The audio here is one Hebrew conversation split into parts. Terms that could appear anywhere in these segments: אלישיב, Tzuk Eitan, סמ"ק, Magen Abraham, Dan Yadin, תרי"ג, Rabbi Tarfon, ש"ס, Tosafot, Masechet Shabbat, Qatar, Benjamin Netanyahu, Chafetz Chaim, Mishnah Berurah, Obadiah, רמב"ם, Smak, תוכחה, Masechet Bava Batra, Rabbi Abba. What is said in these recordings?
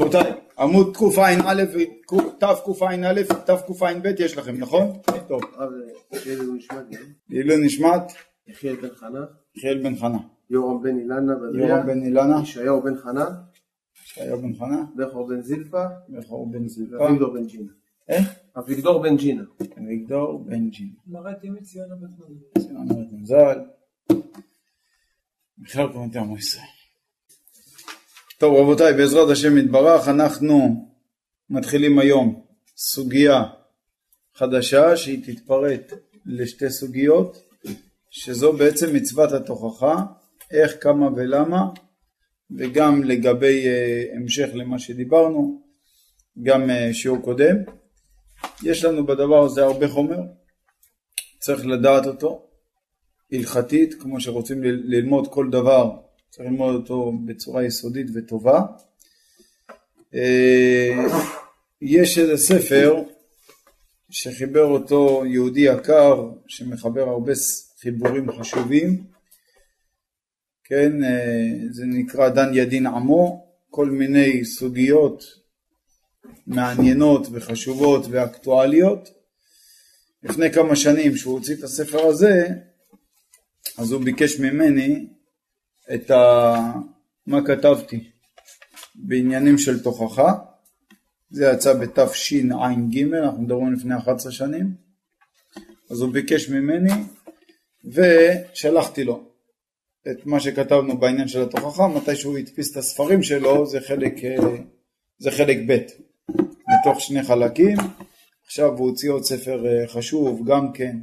רבותיי, עמוד קע"א, תקע"א, תקע"ב יש לכם, נכון? טוב. עילוי נשמת יחיאל בן חנה. יחיאל בן חנה. יורם בן אילנה. יורם בן אילנה. ישעיהו בן חנה. ישעיהו בן חנה. בכור בן זילפה. בכור בן זילפה. אביגדור בן ג'ינה. אביגדור בן ג'ינה. אביגדור בן ג'ינה. מרת ימי ציונה בת מזל. ציונה בת מזל. בכלל קוראים תאמו ישראל. טוב רבותיי, בעזרת השם יתברך, אנחנו מתחילים היום סוגיה חדשה שהיא תתפרט לשתי סוגיות, שזו בעצם מצוות התוכחה, איך, כמה ולמה, וגם לגבי המשך למה שדיברנו, גם שיעור קודם. יש לנו בדבר הזה הרבה חומר, צריך לדעת אותו, הלכתית, כמו שרוצים ללמוד כל דבר, צריך ללמוד אותו בצורה יסודית וטובה. יש איזה ספר שחיבר אותו יהודי יקר, שמחבר הרבה חיבורים חשובים. כן, זה נקרא דן ידין עמו, כל מיני סוגיות מעניינות וחשובות ואקטואליות. לפני כמה שנים שהוא הוציא את הספר הזה, אז הוא ביקש ממני את מה כתבתי בעניינים של תוכחה. זה יצא בתשע"ג, אנחנו מדברים לפני 11 שנים. אז הוא ביקש ממני ושלחתי לו את מה שכתבנו בעניין של התוכחה. מתי שהוא הדפיס את הספרים שלו, זה חלק ב' מתוך שני חלקים. עכשיו הוא הוציא עוד ספר חשוב גם כן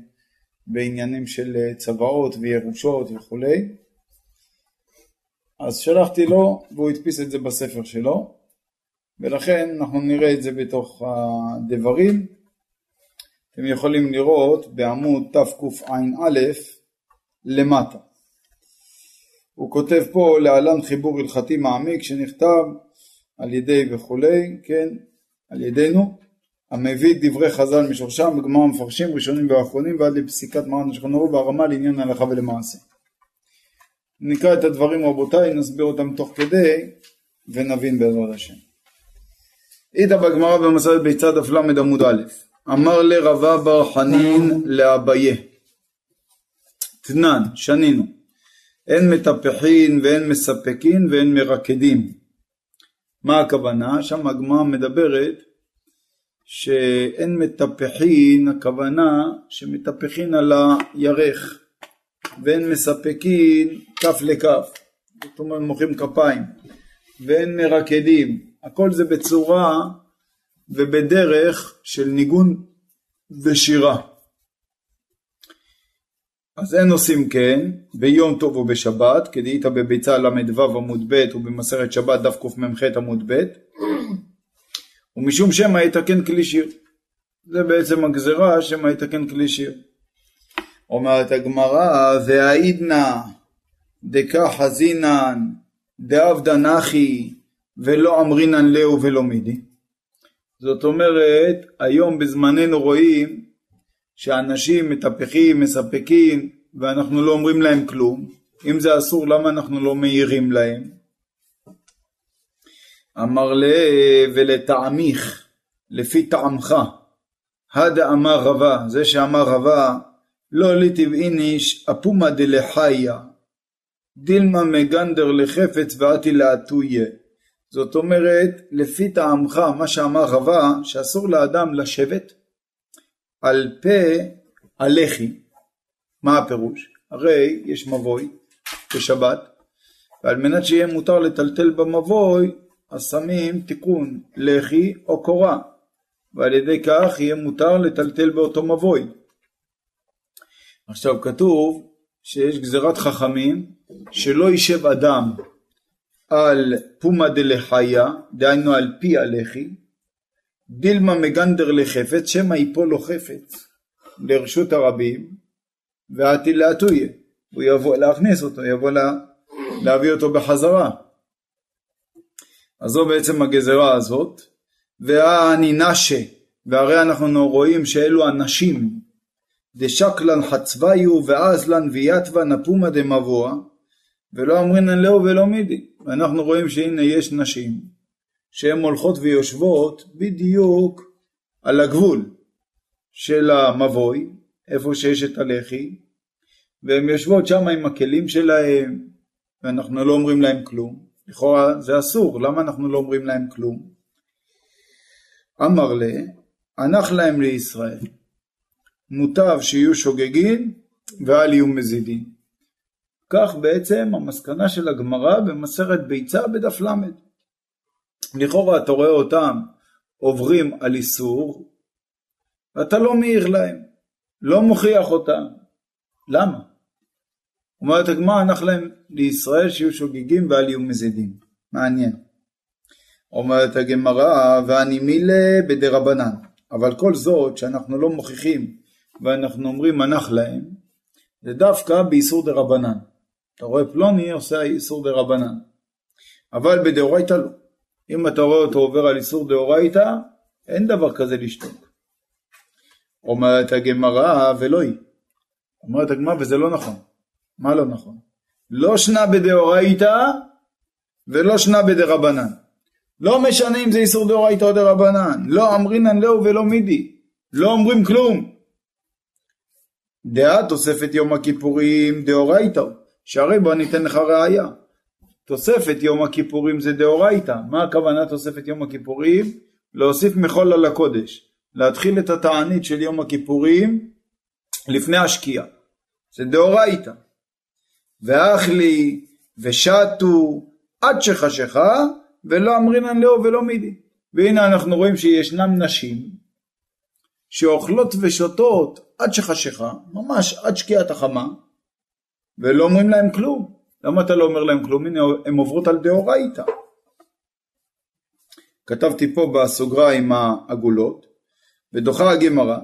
בעניינים של צבאות וירושות וכו'. אז שלחתי לו והוא הדפיס את זה בספר שלו, ולכן אנחנו נראה את זה בתוך הדברים. אתם יכולים לראות בעמוד תקע"א למטה. הוא כותב פה להלן חיבור הלכתי מעמיק שנכתב על ידי וכולי, כן, על ידינו, המביא דברי חז"ל משורשם בגמרא המפרשים ראשונים ואחרונים ועד לפסיקת מרן שכנו בהרמה לעניין ההלכה ולמעשה. נקרא את הדברים רבותיי, נסביר אותם תוך כדי ונבין בעזרת השם. איתה בגמרא במסכת ביצה דף ל עמוד א', אמר לרבה בר חנין לאביה, תנן, שנינו, אין מטפחין ואין מספקין ואין מרקדים. מה הכוונה? שם הגמרא מדברת שאין מטפחין, הכוונה שמטפחין על הירך, ואין מספקים כף לכף, זאת אומרת מוחאים כפיים, ואין מרקדים, הכל זה בצורה ובדרך של ניגון ושירה. אז אין עושים כן ביום טוב ובשבת, כדאית בביצה למדוו עמוד ב' ובמסכת שבת דף קמ"ח עמוד ב', ומשום שמה יתקן כלי שיר. זה בעצם הגזרה, שמה יתקן כלי שיר. אומרת הגמרא, והעידנא דקה חזינן דאבדן אחי ולא אמרינן לאו ולא מידי. זאת אומרת, היום בזמננו רואים שאנשים מטפחים, מספקים, ואנחנו לא אומרים להם כלום. אם זה אסור, למה אנחנו לא מאירים להם? אמר לה, ולטעמיך, לפי טעמך, הדא אמר רבה, זה שאמר רבה, לא לטבעיניש אפומה דלחיה דילמה מגנדר לחפץ ואתי לאתויה. זאת אומרת, לפי טעמך, מה שאמר רבה, שאסור לאדם לשבת על פה הלחי. מה הפירוש? הרי יש מבוי בשבת, ועל מנת שיהיה מותר לטלטל במבוי, אז שמים תיקון לחי או קורה, ועל ידי כך יהיה מותר לטלטל באותו מבוי. עכשיו כתוב שיש גזירת חכמים שלא יישב אדם על פומא דלחיה, דהיינו על פי הלחי, דילמה מגנדר לחפץ, שמא ייפול לו חפץ לרשות הרבים, ואתי לאתויה, הוא יבוא להכניס אותו, יבוא להביא אותו בחזרה. אז זו בעצם הגזירה הזאת. והנינשה, והרי אנחנו רואים שאלו הנשים, דשקלן חצוויו ואזלן ויתוון הפומה דמבואה ולא אמרינן לאו ולא מידי. ואנחנו רואים שהנה יש נשים שהן הולכות ויושבות בדיוק על הגבול של המבוי, איפה שיש את הלחי, והן יושבות שם עם הכלים שלהם, ואנחנו לא אומרים להם כלום. לכאורה זה אסור, למה אנחנו לא אומרים להם כלום? אמר לה, הנח להם לישראל, מוטב שיהיו שוגגים ואל יהיו מזידים. כך בעצם המסקנה של הגמרא במסכת ביצה בדף למד. לכאורה אתה רואה אותם עוברים על איסור, ואתה לא מעיר להם, לא מוכיח אותם. למה? אומרת הגמרא, הנח להם לישראל שיהיו שוגגים ואל יהיו מזידים. מעניין. אומרת הגמרא, ואני מילה בדרבנן. אבל כל זאת שאנחנו לא מוכיחים ואנחנו אומרים הנח להם, זה דווקא באיסור דרבנן. אתה רואה פלוני עושה איסור דרבנן. אבל בדאורייתא לא. אם אתה רואה אותו עובר על איסור דאורייתא, אין דבר כזה לשתוק. אומרת הגמרא, ולא היא. אומרת הגמרא, וזה לא נכון. מה לא נכון? לא שנה בדאורייתא ולא שנה בדרבנן. לא משנה אם זה איסור דאורייתא או דרבנן. לא אמרינן לאו ולא מידי. לא אומרים כלום. דעה תוספת יום הכיפורים דאורייתא. שהרי בוא ניתן לך ראיה. תוספת יום הכיפורים זה דאורייתא. מה הכוונה תוספת יום הכיפורים? להוסיף מחול על הקודש. להתחיל את התענית של יום הכיפורים לפני השקיעה. זה דאורייתא. ואכלי ושתו עד שחשכה ולא אמרינן לאו ולא מידי. והנה אנחנו רואים שישנם נשים שאוכלות ושותות עד שחשכה, ממש עד שקיעת החמה, ולא אומרים להם כלום. למה אתה לא אומר להם כלום? הנה הן עוברות על דאורייתא. כתבתי פה בסוגריים העגולות, ודוחה הגמרא,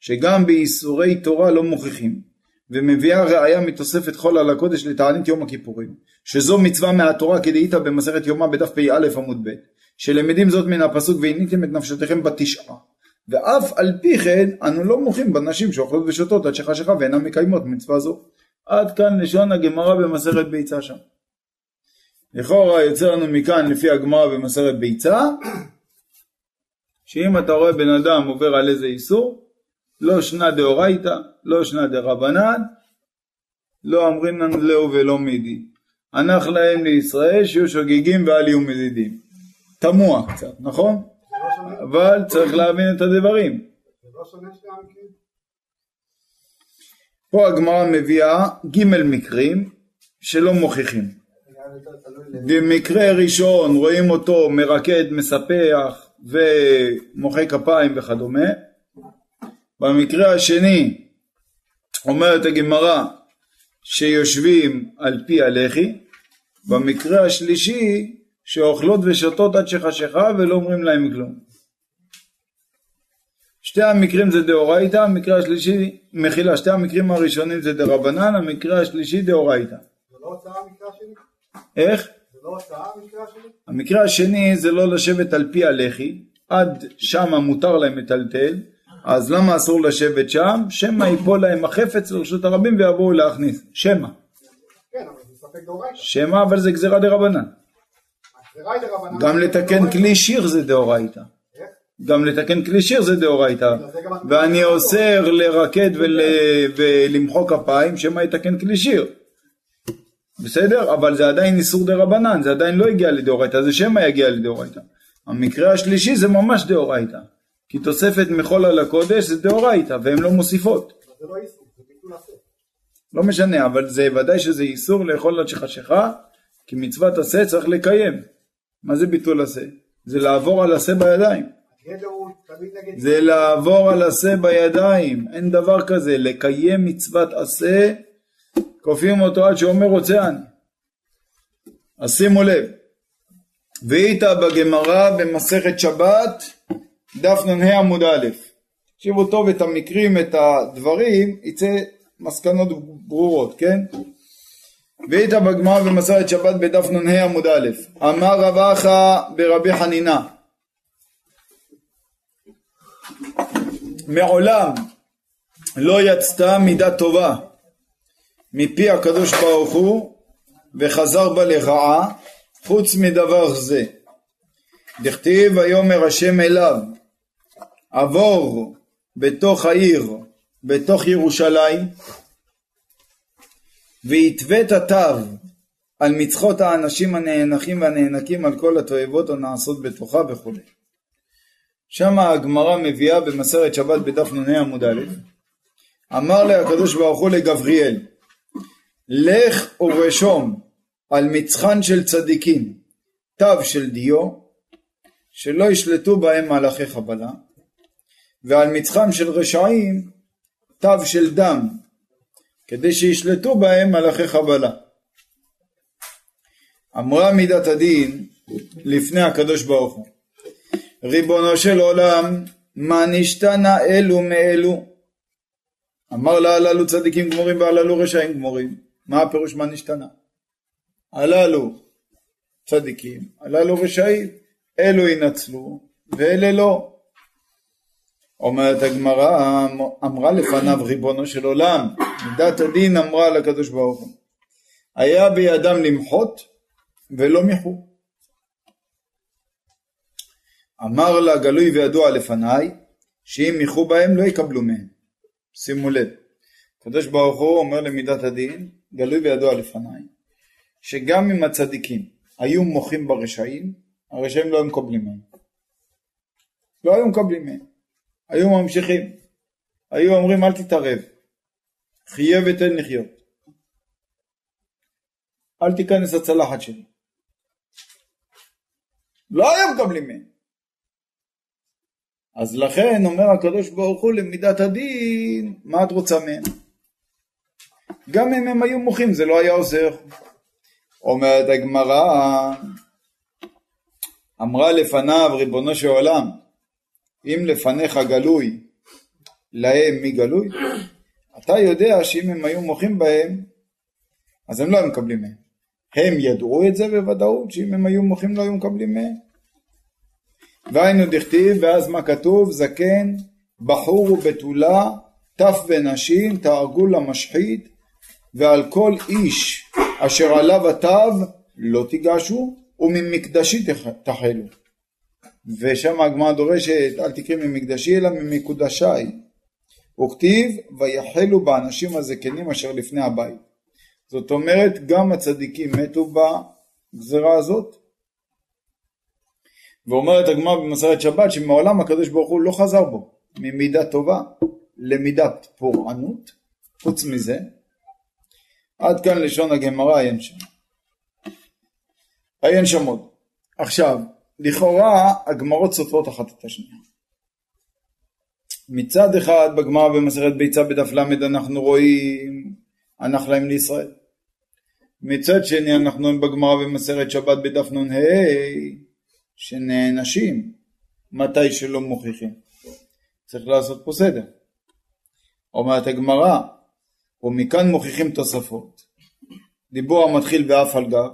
שגם באיסורי תורה לא מוכיחים. ומביאה ראיה מתוספת חול על הקודש לתענית יום הכיפורים, שזו מצווה מהתורה כדאיתא במסכת יומא בדף פ"א עמוד ב', שלמדים זאת מן הפסוק והניתם את נפשותיכם בתשעה, ואף על פי כן אנו לא מוחים בנשים שאוכלות ושותות עד שחשכה ואינם מקיימות מצווה זו. עד כאן לשון הגמרא במסכת ביצה שם. לכאורה יוצא לנו מכאן לפי הגמרא במסכת ביצה, שאם אתה רואה בן אדם עובר על איזה איסור, לא שנה דאורייתא, לא שנה דרבנן, לא אמרינן לאו ולא מידי. הנח להם לישראל שיהיו שוגגים ואל יהיו מזידים. תמוה קצת, נכון? אבל צריך להבין את הדברים. פה הגמרא מביאה ג' מקרים שלא מוכיחים. במקרה ראשון רואים אותו מרקד, מספח ומוחא כפיים וכדומה. במקרה השני אומרת הגמרא שיושבים על פי הלחי. במקרה השלישי שאוכלות ושתות עד שחשכה ולא אומרים להם כלום. שתי המקרים זה דאורייתא, המקרה השלישי מחילה, שתי המקרים הראשונים זה דרבנן, המקרה השלישי דאורייתא. זה לא הוצאה המקרה השני? איך? זה לא הוצאה המקרה השני? המקרה השני זה לא לשבת על פי הלחי, עד שם מותר להם מטלטל. אז למה אסור לשבת שם? שמה ייפול להם החפץ לרשות הרבים ויבואו להכניס. שמה. כן, אבל זה ספק דאורייתא. שמה, אבל זה גזירה דרבנן. גם לתקן כלי שיר זה דאורייתא. גם לתקן כלי שיר זה דאורייתא. ואני אוסר לרקד ולמחוא כפיים, שמה יתקן כלי שיר. בסדר? אבל זה עדיין איסור דרבנן, זה עדיין לא יגיע לדאורייתא, זה שמה יגיע לדאורייתא. המקרה השלישי זה ממש דאורייתא. כי תוספת מחול על הקודש זה דאורייתא, והן לא מוסיפות. זה לא איסור, זה ביטול עשה. לא משנה, אבל זה ודאי שזה איסור לאכול עד שחשכה, כי מצוות עשה צריך לקיים. מה זה ביטול עשה? זה לעבור על עשה בידיים. זה לעבור על עשה בידיים. אין דבר כזה, לקיים מצוות עשה, כופים אותו עד שאומר רוצה אני. אז שימו לב. ואיתה בגמרא במסכת שבת, דף נ"ה עמוד א', תקשיבו טוב את המקרים, את הדברים, יצא מסקנות ברורות, כן? והייתה בגמרא במסכת שבת בדף נ"ה עמוד א', אמר רב אחא ברבי חנינא, מעולם לא יצאה מידה טובה מפי הקדוש ברוך הוא וחזר בה לרעה, חוץ מדבר זה. דכתיב ויאמר השם אליו, עבור בתוך העיר, בתוך ירושלים, ויתווה תתיו על מצחות האנשים הנאנחים והנאנקים, על כל התועבות הנעשות בתוכה וכו'. שם הגמרא מביאה במסכת שבת בדף נ"ה עמוד א', אמר לה הקדוש ברוך הוא לגבריאל, לך ורשום על מצחן של צדיקים תו של דיו, שלא ישלטו בהם מלאכי חבלה, ועל מצחם של רשעים תו של דם, כדי שישלטו בהם מלאכי חבלה. אמרה מידת הדין לפני הקדוש ברוך הוא, ריבונו של עולם, מה נשתנה אלו מאלו? אמר לה, הללו צדיקים גמורים והללו רשעים גמורים. מה הפירוש מה נשתנה? הללו צדיקים, הללו רשעים, אלו ינצלו ואלה לא. אומרת הגמרא, אמרה לפניו ריבונו של עולם, מידת הדין אמרה לקדוש ברוך הוא, היה בידם למחות ולא מיחו. אמר לה גלוי וידוע לפניי, שאם מיחו בהם לא יקבלו מהם. שימו לב, הקדוש ברוך הוא אומר למידת הדין, גלוי וידוע לפניי, שגם אם הצדיקים היו מוחים ברשעים, הרשעים לא היו מקבלים מהם. לא היו מקבלים מהם. היו ממשיכים. היו אומרים אל תתערב. חיה ותן לחיות. אל תיכנס הצלחת שלי. לא היו מקבלים מהם. אז לכן אומר הקדוש ברוך הוא למידת הדין, מה את רוצה מהם? גם אם הם היו מוחים זה לא היה עוזר. אומרת הגמרא, אמרה לפניו ריבונו של עולם, אם לפניך גלוי להם מי גלוי, אתה יודע שאם הם היו מוחים בהם אז הם לא היו מקבלים מהם. הם ידעו את זה בוודאות שאם הם היו מוחים לא היו מקבלים מהם. והיינו דכתיב, ואז מה כתוב? זקן, בחור ובתולה, טף ונשים, תהרגו למשחית, ועל כל איש אשר עליו התו לא תיגשו, וממקדשי תחלו. ושם הגמרא דורשת, אל תקרא ממקדשי אלא ממקודשי. וכתיב, ויחלו באנשים הזקנים אשר לפני הבית. זאת אומרת, גם הצדיקים מתו בגזרה הזאת. ואומרת הגמרא במסכת שבת שמעולם הקדוש ברוך הוא לא חזר בו ממידה טובה למידת פורענות. חוץ מזה, עד כאן לשון הגמרא, אין שם. אין שם עוד. עכשיו, לכאורה הגמרות סותרות אחת את השנייה. מצד אחד בגמרא במסכת ביצה בדף למד אנחנו רואים הנח להם לישראל. מצד שני אנחנו רואים בגמרא במסכת שבת בדף נ"ה שנאנשים מתי שלא מוכיחים. צריך לעשות פה סדר. אומרת הגמרא, ומכאן מוכיחים תוספות. דיבור המתחיל באף על גב,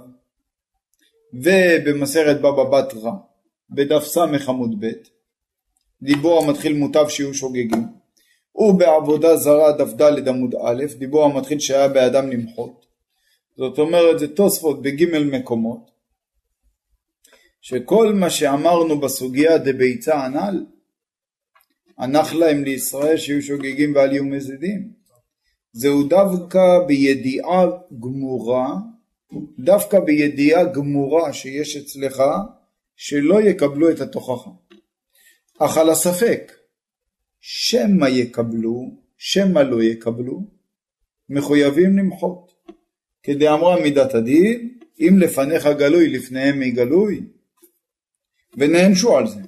ובמסכת בבא בתרא, בדף סמך עמוד ב', דיבור המתחיל מוטב שיהיו שוגגים, ובעבודה זרה דף ד' עמוד א', דיבור המתחיל שהיה באדם למחות. זאת אומרת, זה תוספות בג' מקומות, שכל מה שאמרנו בסוגיה דביצה הנ"ל, הנח להם לישראל שיהיו שוגגים ועל יהיו מזידים, זהו דווקא בידיעה גמורה, דווקא בידיעה גמורה שיש אצלך, שלא יקבלו את התוכחה. אך על הספק, שמה יקבלו, שמה לא יקבלו, מחויבים למחות. כדי אמרה מידת הדין, אם לפניך גלוי לפניהם יגלוי, ונענשו על זה.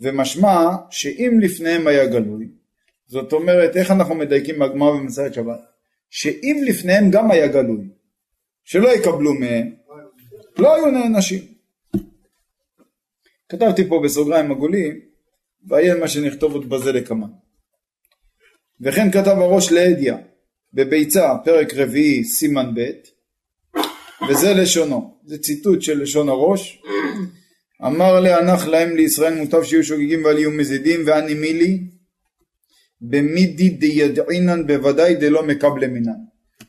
ומשמע שאם לפניהם היה גלוי, זאת אומרת, איך אנחנו מדייקים בגמרא במסכת שבת? שאם לפניהם גם היה גלוי, שלא יקבלו מהם, לא היו נענשים. כתבתי פה בסוגריים עגולים, ואין מה שנכתוב עוד בזה לכמה. וכן כתב הראש לעדיה, בביצה, פרק רביעי, סימן ב', וזה לשונו, זה ציטוט של לשון הראש, אמר להנח להם לישראל מוטב שיהיו שוגגים ועל יהיו מזידים, ואני מילי, במידי דידעינן בוודאי דלא מקבל מינן.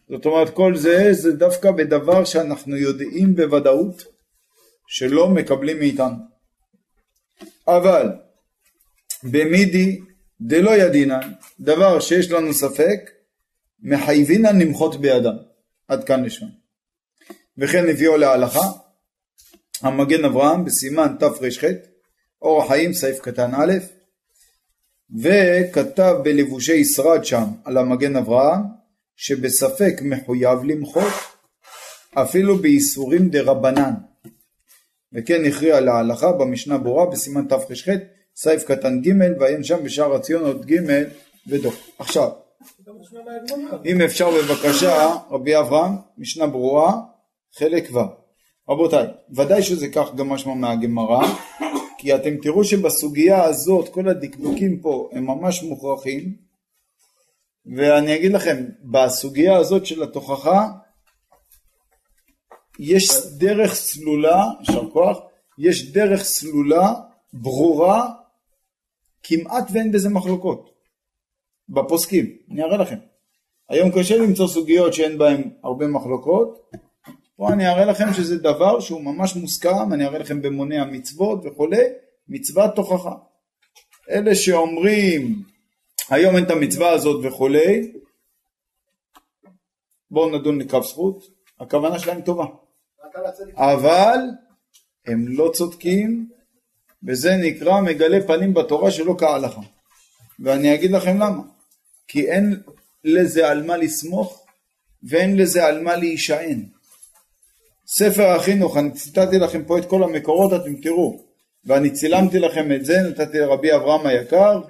זאת אומרת, כל זה דווקא בדבר שאנחנו יודעים בוודאות, שלא מקבלים מאיתנו. אבל במידי דלא ידינן, דבר שיש לנו ספק, מחייבינן למחות בידם. עד כאן לשם. וכן הביאו להלכה, המגן אברהם בסימן תר"ח, אור החיים סעיף קטן א', וכתב בלבושי שרד שם על המגן אברהם, שבספק מחויב למחות, אפילו באיסורים דרבנן. וכן הכריע להלכה במשנה ברורה בסימן תר"ח, סעיף קטן ג' ואין שם בשער הציון עוד ג' ודוח. עכשיו, אם אפשר בבקשה, רבי אברהם, משנה ברורה, חלק ו. רבותיי, ודאי שזה כך גם משמע מהגמרא, כי אתם תראו שבסוגיה הזאת כל הדקדוקים פה הם ממש מוכרחים, ואני אגיד לכם, בסוגיה הזאת של התוכחה, יש דרך סלולה, שרקוח, יש דרך סלולה ברורה, כמעט ואין בזה מחלוקות. בפוסקים, אני אראה לכם. היום קשה למצוא סוגיות שאין בהן הרבה מחלוקות, פה אני אראה לכם שזה דבר שהוא ממש מוסכם, אני אראה לכם במוני המצוות וכו', מצוות תוכחה. אלה שאומרים, היום אין את המצווה הזאת וכו', בואו נדון לקו זכות, הכוונה שלהם טובה. אבל הם לא צודקים, וזה נקרא מגלה פנים בתורה שלא כהלכה. ואני אגיד לכם למה. כי אין לזה על מה לסמוך, ואין לזה על מה להישען. ספר החינוך, אני ציטטתי לכם פה את כל המקורות, אתם תראו. ואני צילמתי לכם את זה, נתתי לרבי אברהם היקר,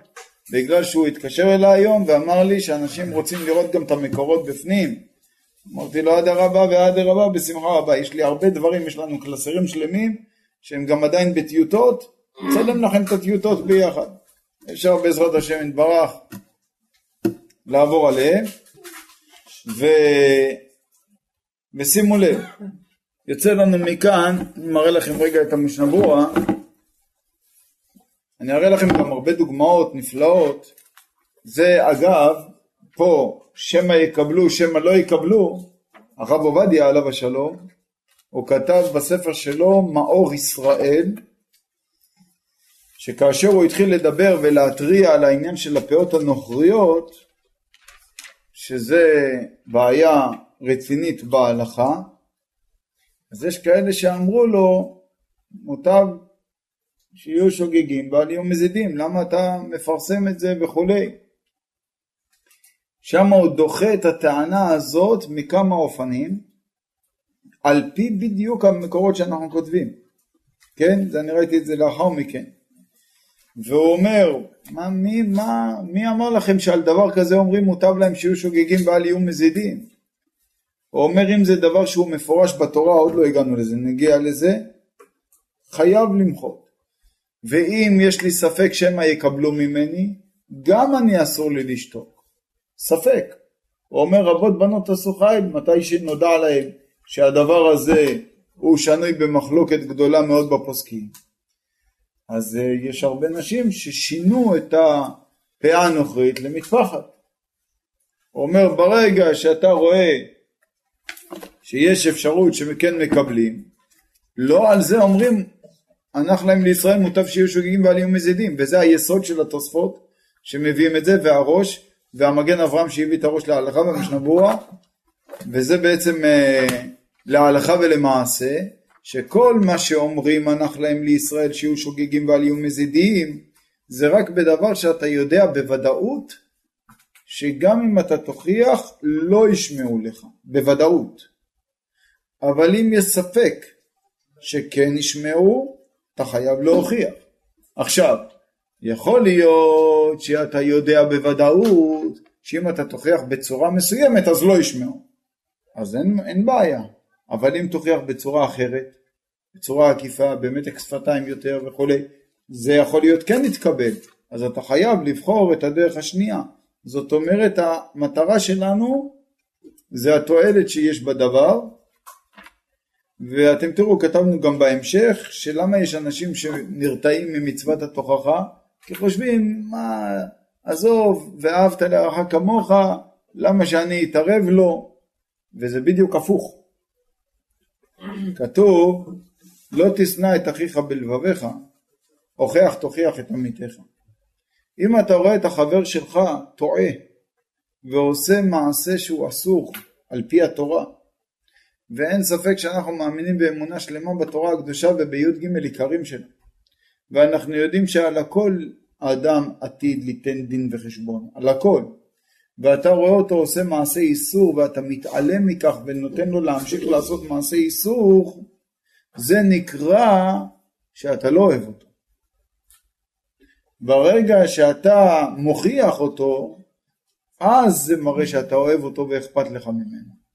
בגלל שהוא התקשר אליי היום, ואמר לי שאנשים רוצים לראות גם את המקורות בפנים. אמרתי לו, עד הרבה ועד הרבה, בשמחה רבה. יש לי הרבה דברים, יש לנו קלסרים שלמים, שהם גם עדיין בטיוטות, צלם לכם את הטיוטות ביחד. אפשר בעזרת השם יתברך לעבור עליהם, ושימו לב, יוצא לנו מכאן, אני מראה לכם רגע את המשנה ברורה, אני אראה לכם גם הרבה דוגמאות נפלאות, זה אגב, פה, שמא יקבלו, שמא לא יקבלו, הרב עובדיה עליו השלום, הוא כתב בספר שלו, מאור ישראל, שכאשר הוא התחיל לדבר ולהטריע על העניין של הפאות הנוכריות, שזה בעיה רצינית בהלכה, אז יש כאלה שאמרו לו, מוטב שיהיו שוגגים ועל יהיו מזידים, למה אתה מפרסם את זה וכו'. שם הוא דוחה את הטענה הזאת מכמה אופנים, על פי בדיוק המקורות שאנחנו כותבים. כן? אני ראיתי את זה לאחר מכן. והוא אומר, מי אמר לכם שעל דבר כזה אומרים מוטב להם שיהיו שוגגים ועל יהיו מזידים? הוא אומר, אם זה דבר שהוא מפורש בתורה, עוד לא הגענו לזה, נגיע לזה, חייב למחות. ואם יש לי ספק שהם יקבלו ממני, גם אני אסור לי לשתוק. ספק. הוא אומר, רבות בנות עשו חיל, מתי שנודע להם שהדבר הזה הוא שנוי במחלוקת גדולה מאוד בפוסקים. אז יש הרבה נשים ששינו את הפאה הנוכרית למטפחת. הוא אומר, ברגע שאתה רואה שיש אפשרות שכן מקבלים, לא על זה אומרים, אנחנו להם לישראל מוטב שיהיו שוגגים ועל יהיו מזידים, וזה היסוד של התוספות שמביאים את זה, והראש, והמגן אברהם שהביא את הראש להלכה במשנה ברורה, וזה בעצם להלכה ולמעשה, שכל מה שאומרים אנחנו להם לישראל שיהיו שוגגים ועל יהיו מזידיים, זה רק בדבר שאתה יודע בוודאות, שגם אם אתה תוכיח לא ישמעו לך, בוודאות. אבל אם יש ספק שכן ישמעו, אתה חייב להוכיח. עכשיו, יכול להיות שאתה יודע בוודאות, שאם אתה תוכיח בצורה מסוימת אז לא ישמעו. אז אין בעיה. אבל אם תוכיח בצורה אחרת, בצורה עקיפה, במתק שפתיים יותר וכו', זה יכול להיות כן להתקבל. אז אתה חייב לבחור את הדרך השנייה. זאת אומרת, המטרה שלנו זה התועלת שיש בדבר, ואתם תראו, כתבנו גם בהמשך, שלמה יש אנשים שנרתעים ממצוות התוכחה, כי חושבים, מה, עזוב, ואהבת לרעך כמוך, למה שאני אתערב לו? וזה בדיוק הפוך. כתוב, לא תשנא את אחיך בלבביך, הוכח תוכיח את עמיתך. אם אתה רואה את החבר שלך טועה ועושה מעשה שהוא אסור על פי התורה, ואין ספק שאנחנו מאמינים באמונה שלמה בתורה הקדושה וביוד ג' עיקרים שלה, ואנחנו יודעים שעל הכל האדם עתיד ליתן דין וחשבון, על הכל, ואתה רואה אותו עושה מעשה איסור ואתה מתעלם מכך ונותן לו להמשיך לעשות מעשה איסור, זה נקרא שאתה לא אוהב אותו. ברגע שאתה מוכיח אותו, אז זה מראה שאתה אוהב אותו ואכפת לך ממנו.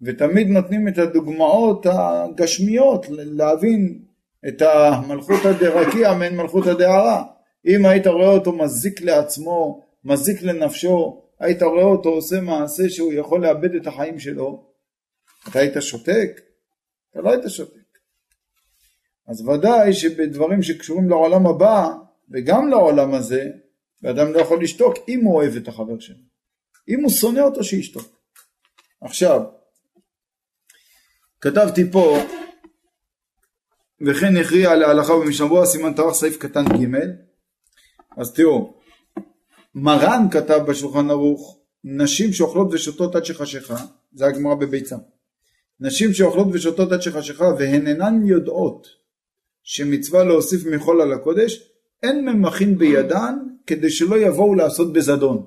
ותמיד נותנים את הדוגמאות הגשמיות להבין את המלכות הדרקיה מן מלכות הדערה. אם היית רואה אותו מזיק לעצמו, מזיק לנפשו, היית רואה אותו עושה מעשה שהוא יכול לאבד את החיים שלו, אתה היית שותק? אתה לא היית שותק. אז ודאי שבדברים שקשורים לעולם הבא וגם לעולם הזה, ואדם לא יכול לשתוק אם הוא אוהב את החבר שלו. אם הוא שונא אותו שישתוק. עכשיו, כתבתי פה, וכן הכריע להלכה במשנה ברורה, סימן תרח סעיף קטן ג'. אז תראו, מרן כתב בשולחן ערוך, נשים שאוכלות ושותות עד שחשיכה, זה הגמרא בביצה. נשים שאוכלות ושותות עד שחשיכה, והן אינן יודעות שמצווה להוסיף מחול על הקודש, אין ממחין בידן כדי שלא יבואו לעשות בזדון.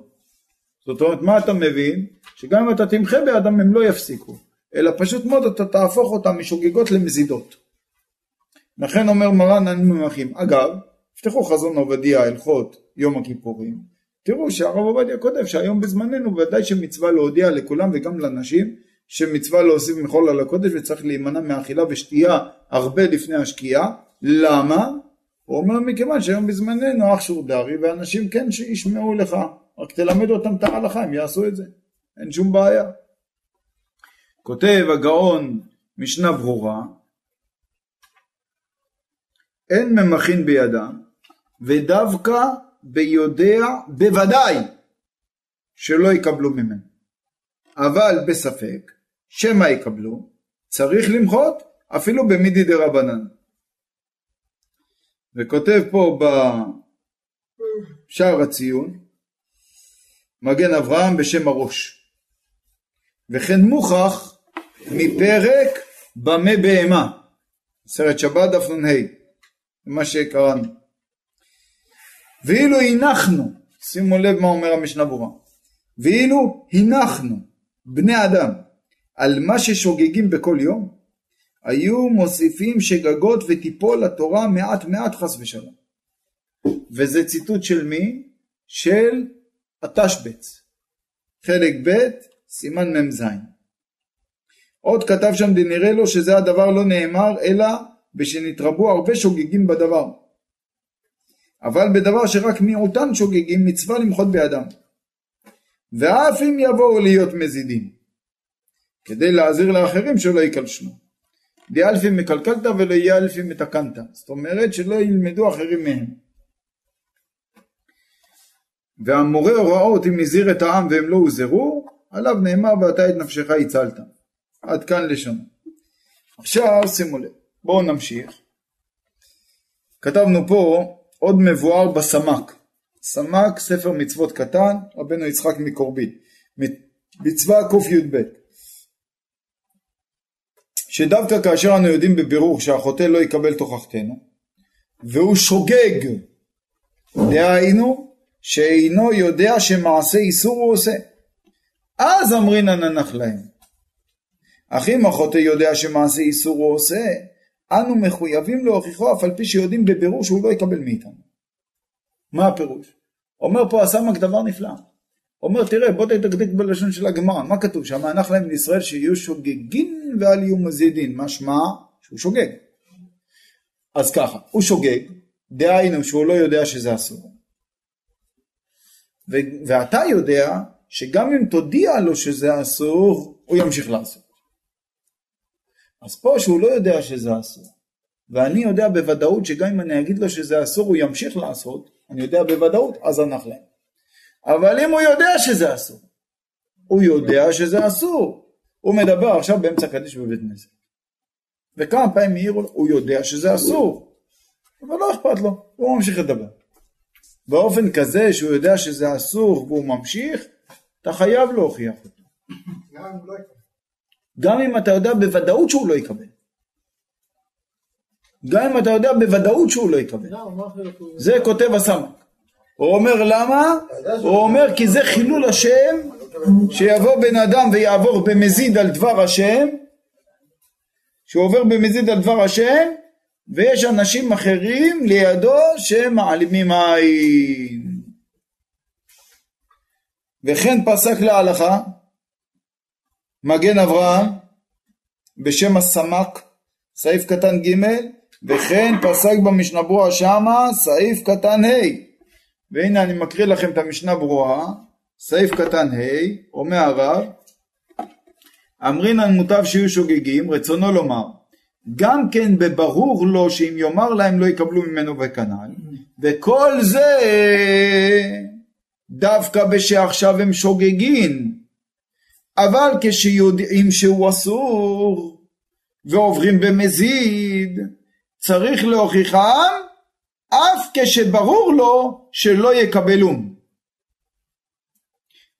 זאת אומרת, מה אתה מבין? שגם אם אתה תמחה באדם הם לא יפסיקו, אלא פשוט מאוד אתה תהפוך אותם משוגגות למזידות. לכן אומר מרן אין ממחין. אגב, פתחו חזון עובדיה הלכות יום הכיפורים, תראו שהרב עובדיה כותב שהיום בזמננו ודאי שמצווה להודיע לכולם וגם לנשים שמצווה להוסיף מחול על הקודש וצריך להימנע מאכילה ושתייה הרבה לפני השקיעה. למה? הוא אומר מכיוון שהיום בזמננו אח שורדרי ואנשים כן שישמעו לך, רק תלמד אותם את ההלכה, הם יעשו את זה, אין שום בעיה. כותב הגאון משנה ברורה, אין ממחין בידם, ודווקא ביודע בוודאי שלא יקבלו ממנו, אבל בספק שמה יקבלו, צריך למחות אפילו במידי דרבנן. וכותב פה בשער הציון, מגן אברהם בשם הראש, וכן מוכח מפרק במה בהמה, סרט שבת דף נ"ה, מה שקראנו. ואילו הנחנו, שימו לב מה אומר המשנה ברורה, ואילו הנחנו בני אדם על מה ששוגגים בכל יום, היו מוסיפים שגגות וטיפול התורה מעט מעט חס ושלום. וזה ציטוט של מי? של התשבץ. חלק ב' סימן מ"ז. עוד כתב שם דנראה לו שזה הדבר לא נאמר אלא ושנתרבו הרבה שוגגים בדבר. אבל בדבר שרק מיעוטן שוגגים מצווה למחות בידם. ואף אם יבואו להיות מזידים. כדי להזהיר לאחרים שלא יקלשנו. די אלפים מקלקלת ולא יהיה אלפים מתקנת. זאת אומרת שלא ילמדו אחרים מהם. והמורה הוראות אם נזהיר את העם והם לא הוזהרו, עליו נאמר ואתה את נפשך הצלת. עד כאן לשון. עכשיו שימו לב. בואו נמשיך. כתבנו פה עוד מבואר בסמק. סמק ספר מצוות קטן, רבנו יצחק מקורבי. מצווה קוף י' ב'. שדווקא כאשר אנו יודעים בבירור שהחוטא לא יקבל תוכחתנו, והוא שוגג, דהיינו שאינו יודע שמעשה איסור הוא עושה, אז אמרינן ננח להם. אך אם החוטא יודע שמעשה איסור הוא עושה, אנו מחויבים להוכיחו אף על פי שיודעים בבירור שהוא לא יקבל מאיתנו. מה הפירוש? אומר פה הסמ"ק דבר נפלא. אומר תראה, בוא תדקדק בלשון של הגמרא, מה כתוב שם? ננח להם לישראל שיהיו שוגגים ואל יהיו מזידין. משמע שהוא שוגג. אז ככה, הוא שוגג, דהיינו שהוא לא יודע שזה אסור, ואתה יודע שגם אם תודיע לו שזה אסור הוא ימשיך לעשות. אז פה שהוא לא יודע שזה אסור, ואני יודע בוודאות שגם אם אני אגיד לו שזה אסור הוא ימשיך לעשות, אני יודע בוודאות, אז ננח להם. אבל אם הוא יודע שזה אסור, הוא יודע שזה אסור, הוא מדבר עכשיו באמצע קדיש בבית כנסת, וכמה פעמים העירו לו, הוא יודע שזה אסור, אבל לא אכפת לו, הוא ממשיך לדבר. באופן כזה שהוא יודע שזה אסור והוא ממשיך, אתה חייב להוכיח אותו. גם אם אתה יודע בוודאות שהוא לא יקבל. גם אם אתה יודע בוודאות שהוא לא יקבל. זה כותב הסמק. הוא אומר למה? הוא אומר כי זה חילול השם, שיבוא בן אדם ויעבור במזיד על דבר השם, שהוא עובר במזיד על דבר השם, ויש אנשים אחרים לידו שמעלימים עין. וכן פסק להלכה, מגן אברהם, בשם הסמק, סעיף קטן ג', וכן פסק במשנה ברורה שמה, סעיף קטן ה'. והנה אני מקריא לכם את המשנה ברורה, סעיף קטן ה', אומר הרב, אמרינן מוטב שיהיו שוגגים, רצונו לומר, גם כן בברור לו שאם יאמר להם לא יקבלו ממנו וכנען, וכל זה דווקא בשעכשיו הם שוגגין, אבל כשיודעים שהוא אסור ועוברים במזיד, צריך להוכיחם, אף כשברור לו שלא יקבלום.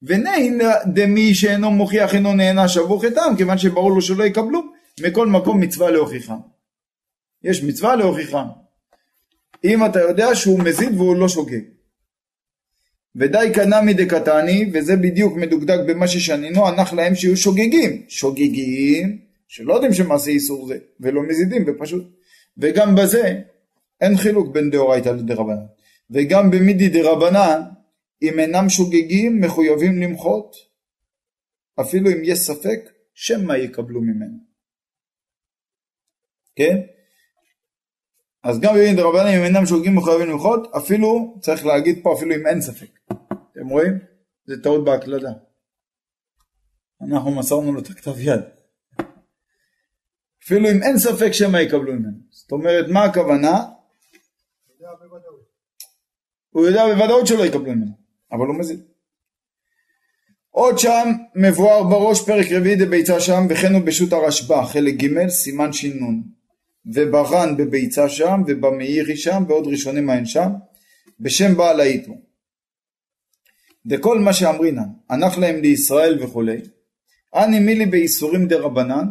ונהי דמי שאינו מוכיח אינו נהנה שבוך אתם, כיוון שברור לו שלא יקבלום, מכל מקום מצווה להוכיחם. יש מצווה להוכיחם. אם אתה יודע שהוא מזיד והוא לא שוגג. ודי קנמי דקתני, וזה בדיוק מדוקדק במה ששנינו, הנח להם שיהיו שוגגים. שוגגים, שלא יודעים שמעשה איסור זה, ולא מזידים, ופשוט. וגם בזה, אין חילוק בין דאורייתא לדרבנן. וגם במידי דרבנן, אם אינם שוגגים, מחויבים למחות, אפילו אם יש ספק, שמה יקבלו ממנו. כן? אז גם במידי דרבנן, אם אינם שוגגים, מחויבים למחות, אפילו, צריך להגיד פה, אפילו אם אין ספק. אתם רואים? זה טעות בהקלדה. אנחנו מסרנו לו את הכתב יד. אפילו אם אין ספק, שמה יקבלו ממנו. זאת אומרת, מה הכוונה? הוא יודע בוודאות שלא יקבלו ממנו, אבל הוא מזיד. עוד שם מבואר בראש פרק רביעי דביצה שם, וכן הוא בשו"ת הרשב"א, חלק ג' סימן שינון, וברן בביצה שם, ובמאירי שם, ועוד ראשונים מהן שם, בשם בעל היתרו. דכל מה שאמרינן, הנח להם לישראל וכולי, אני מילי באיסורים דרבנן,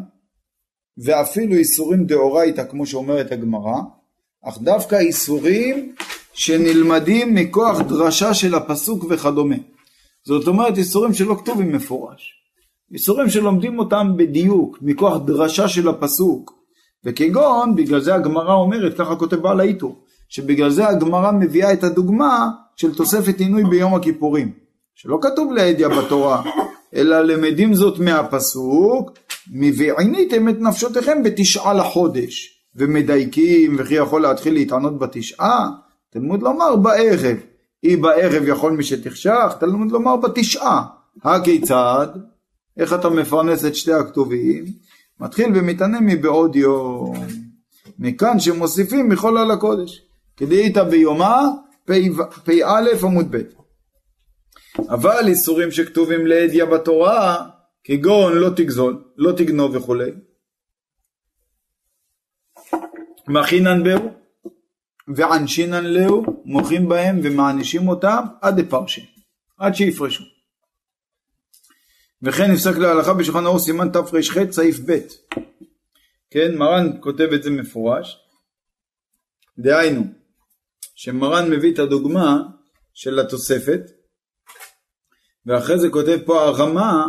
ואפילו איסורים דאורייתא כמו שאומרת הגמרא, אך דווקא איסורים שנלמדים מכוח דרשה של הפסוק וכדומה. זאת אומרת איסורים שלא כתובים מפורש. איסורים שלומדים אותם בדיוק מכוח דרשה של הפסוק. וכגון בגלל זה הגמרא אומרת, ככה כותב בעל היתרו, שבגלל זה הגמרא מביאה את הדוגמה של תוספת עינוי ביום הכיפורים. שלא כתוב להדיא בתורה, אלא למדים זאת מהפסוק, מבעיניתם את נפשותיכם בתשעה לחודש. ומדייקים וכי יכול להתחיל להתענות בתשעה, תלמוד לומר בערב, אי בערב יכול מי שתחשך, תלמוד לומר בתשעה, הכיצד, איך אתה מפרנס את שתי הכתובים, מתחיל ומתענה מבעוד יום, מכאן שמוסיפים מכל על הקודש, כדאיתא ביומא, פי א' עמוד ב'. אבל איסורים שכתובים להדיא בתורה, כגון לא תגזול, לא תגנוב וכו'. מכינן בהו וענשינן להו, מוחים בהם ומענישים אותם עד הפרשן, עד שיפרשו. וכן נפסק להלכה בשולחן אור סימן תר"ח סעיף ב'. כן, מרן כותב את זה מפורש. דהיינו, שמרן מביא את הדוגמה של התוספת, ואחרי זה כותב פה הרמה,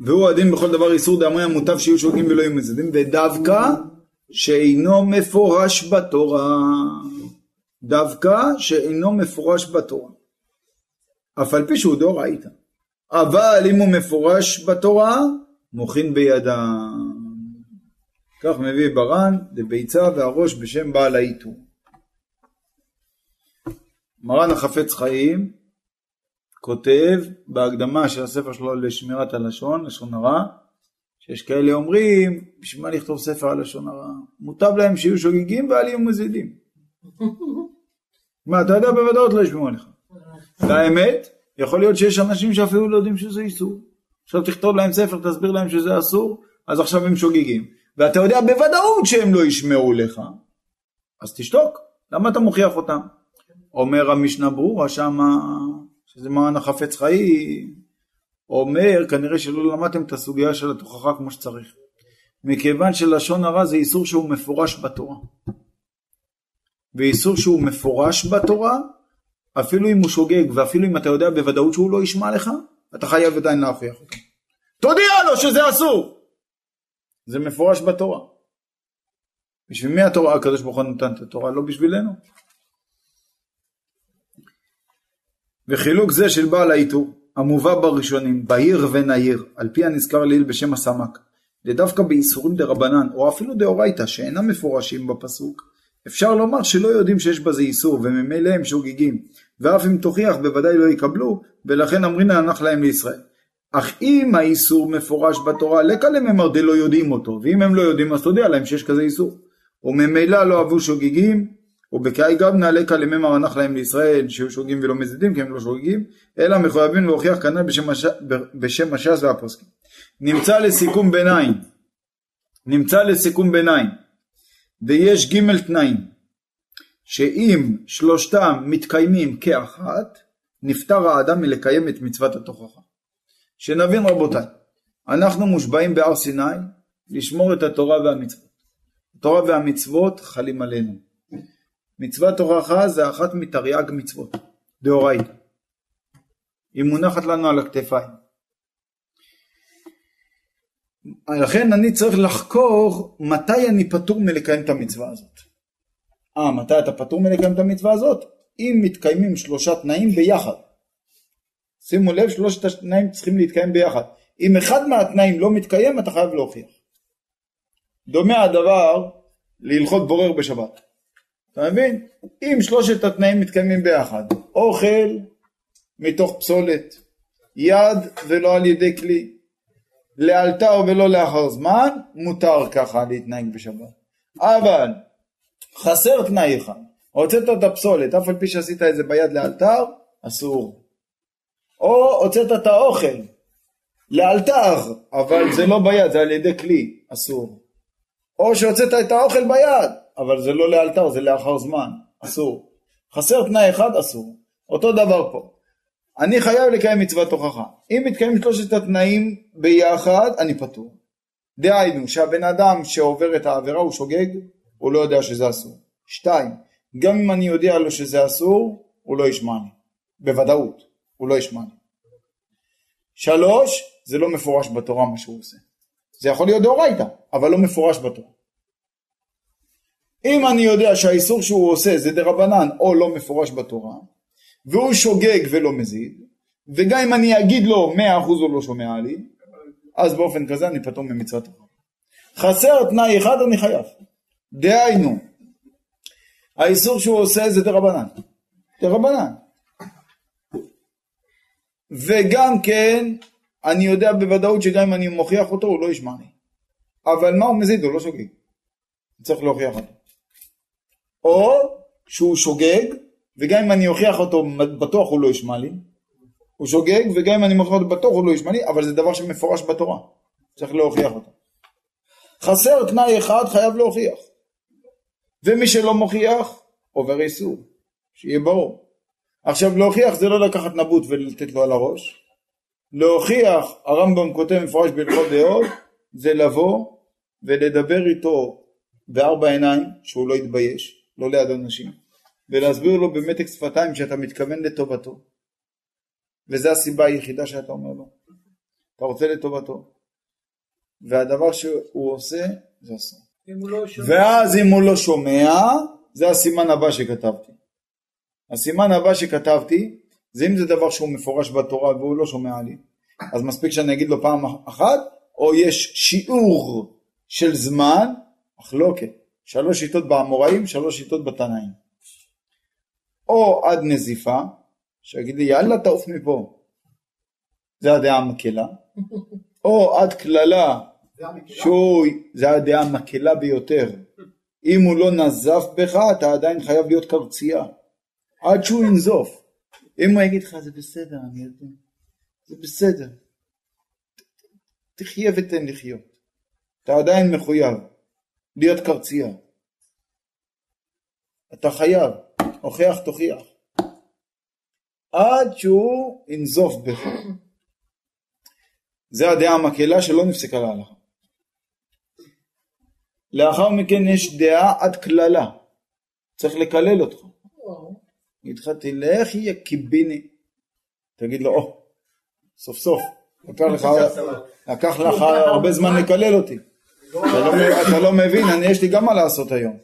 והוא הדין בכל דבר איסור דאמרינן מוטב שיהיו שוגגים ולא יהיו מזידים, ודווקא שאינו מפורש בתורה, דווקא שאינו מפורש בתורה, אף על פי שהוא דאורייתא, אבל אם הוא מפורש בתורה, מוחין בידם. כך מביא ברן דביצה והראש בשם בעל היתרו. מרן החפץ חיים כותב בהקדמה של הספר שלו לשמירת הלשון, לשון הרע, שיש כאלה אומרים, בשביל מה לכתוב ספר על לשון הרע? מוטב להם שיהיו שוגגים ואל יהיו מזידים. מה, אתה יודע בוודאות לא ישמעו עליך. והאמת, יכול להיות שיש אנשים שאפילו לא יודעים שזה איסור. עכשיו תכתוב להם ספר, תסביר להם שזה אסור, אז עכשיו הם שוגגים. ואתה יודע בוודאות שהם לא ישמעו לך. אז תשתוק, למה אתה מוכיח אותם? אומר המשנה ברורה שמה, שזה מען החפץ חיים, אומר, כנראה שלא למדתם את הסוגיה של התוכחה כמו שצריך. מכיוון שלשון הרע זה איסור שהוא מפורש בתורה. ואיסור שהוא מפורש בתורה, אפילו אם הוא שוגג, ואפילו אם אתה יודע בוודאות שהוא לא ישמע לך, אתה חייב עדיין להפריח אותו. תודיע לו שזה אסור! זה מפורש בתורה. בשביל מי התורה? הקדוש ברוך הוא נתן את התורה, לא בשבילנו. וחילוק זה של בעל האיתור, המובא בראשונים, בעיר ונעיר, על פי הנזכר ליל בשם הסמק, לדווקא באיסורים דרבנן, או אפילו דאורייתא, שאינם מפורשים בפסוק, אפשר לומר שלא יודעים שיש בזה איסור, וממילא הם שוגגים, ואף אם תוכיח בוודאי לא יקבלו, ולכן אמרינה הנח להם לישראל. אך אם האיסור מפורש בתורה, לקלם הם עוד לא יודעים אותו, ואם הם לא יודעים אז תודיע להם שיש כזה איסור. וממילא לא אהבו שוגגים, ובקאי גם נעלה כלם הם הנח להם לישראל, שיהיו שוגגים ולא מזידים, כי הם לא שוגגים, אלא מחויבים להוכיח כנ"ל בשם הש"ס והפוסקים. נמצא לסיכום ביניים. ויש ג' תנאים, שאם שלושתם מתקיימים כאחת, נפטר האדם מלקיים את מצוות התוכחה. שנבין רבותיי, אנחנו מושבעים בהר סיני לשמור את התורה והמצוות. התורה והמצוות חלים עלינו. מצוות תוכחה זה אחת מתרי"ג מצוות, דאורייתא. היא מונחת לנו על הכתפיים. לכן אני צריך לחקור מתי אני פטור מלקיים את המצווה הזאת. מתי אתה פטור מלקיים את המצווה הזאת? אם מתקיימים שלושה תנאים ביחד. שימו לב, שלושת התנאים צריכים להתקיים ביחד. אם אחד מהתנאים לא מתקיים, אתה חייב להוכיח. דומה הדבר להלכות בורר בשבת. אתה מבין? אם שלושת התנאים מתקיימים ביחד, אוכל מתוך פסולת, יד ולא על ידי כלי, לאלתר ולא לאחר זמן, מותר ככה להתנהג בשבת. אבל חסר תנאי אחד, הוצאת את הפסולת, אף על פי שעשית את זה ביד לאלתר, אסור. או הוצאת את האוכל לאלתר, אבל זה לא ביד, זה על ידי כלי, אסור. או שהוצאת את האוכל ביד, אבל זה לא לאלתר, זה לאחר זמן, אסור. חסר תנאי אחד, אסור. אותו דבר פה. אני חייב לקיים מצוות תוכחה. אם מתקיימים שלושת התנאים ביחד, אני פטור. דהיינו, שהבן אדם שעובר את העבירה הוא שוגג, הוא לא יודע שזה אסור. 2. גם אם אני יודע לו שזה אסור, הוא לא ישמע לי. בוודאות, הוא לא ישמע לי. 3. זה לא מפורש בתורה מה שהוא עושה. זה יכול להיות דאורייתא, אבל לא מפורש בתורה. אם אני יודע שהאיסור שהוא עושה זה דרבנן או לא מפורש בתורה, והוא שוגג ולא מזיד, וגם אם אני אגיד לו 100% הוא לא שומע לי, אז באופן כזה אני פתאום ממצוות תוכחה. חסר תנאי אחד אני חייב. דהיינו, האיסור שהוא עושה זה דרבנן. וגם כן, אני יודע בוודאות שגם אם אני מוכיח אותו הוא לא ישמע לי. אבל מה הוא מזיד? הוא לא שוגג. צריך להוכיח אותו. או שהוא שוגג, וגם אם אני אוכיח אותו בטוח הוא לא ישמע לי, הוא שוגג, וגם אם אני מוכיח אותו בטוח הוא לא ישמע לי, אבל זה דבר שמפורש בתורה, צריך להוכיח אותו. חסר תנאי אחד, חייב להוכיח. ומי שלא מוכיח, עובר איסור, שיהיה ברור. עכשיו להוכיח זה לא לקחת נבוט ולתת לו על הראש. להוכיח, הרמב"ם כותב מפורש בהלכות דעות, זה לבוא ולדבר איתו בארבע עיניים, שהוא לא יתבייש, לא ליד אנשים. ולהסביר לו במתק שפתיים שאתה מתכוון לטובתו, וזו הסיבה היחידה שאתה אומר לו אתה רוצה לטובתו, והדבר שהוא עושה זה עושה. ואז אם הוא לא שומע, זה הסימן הבא שכתבתי. הסימן הבא שכתבתי זה אם זה דבר שהוא מפורש בתורה והוא לא שומע לי, אז מספיק שאני אגיד לו פעם אחת, או יש שיעור של זמן מחלוקת, 3 שיטות באמוראים, 3 שיטות בתנאים, או עד נזיפה, שיגיד לי יאללה תעוף מפה, זה הדעה המקלה, או עד כללה, זה הדעה המקלה ביותר, אם הוא לא נזף בך אתה עדיין חייב להיות קרצייה, עד שהוא ינזוף. אם הוא יגיד לך זה בסדר, אני יודע, זה בסדר, תחיה ותן לחיות, אתה עדיין מחויב להיות קרצייה. אתה חייב, הוכח תוכיח, עד שהוא ינזוף בך. זה הדעה המקלה שלא נפסקה להלכה. לאחר מכן יש דעה עד כללה, צריך לקלל אותך. ידך תלך יקיביני, תגיד לו, סוף סוף, לקח לך הרבה זמן לקלל אותי. אתה לא מבין, יש לי גם מה לעשות היום.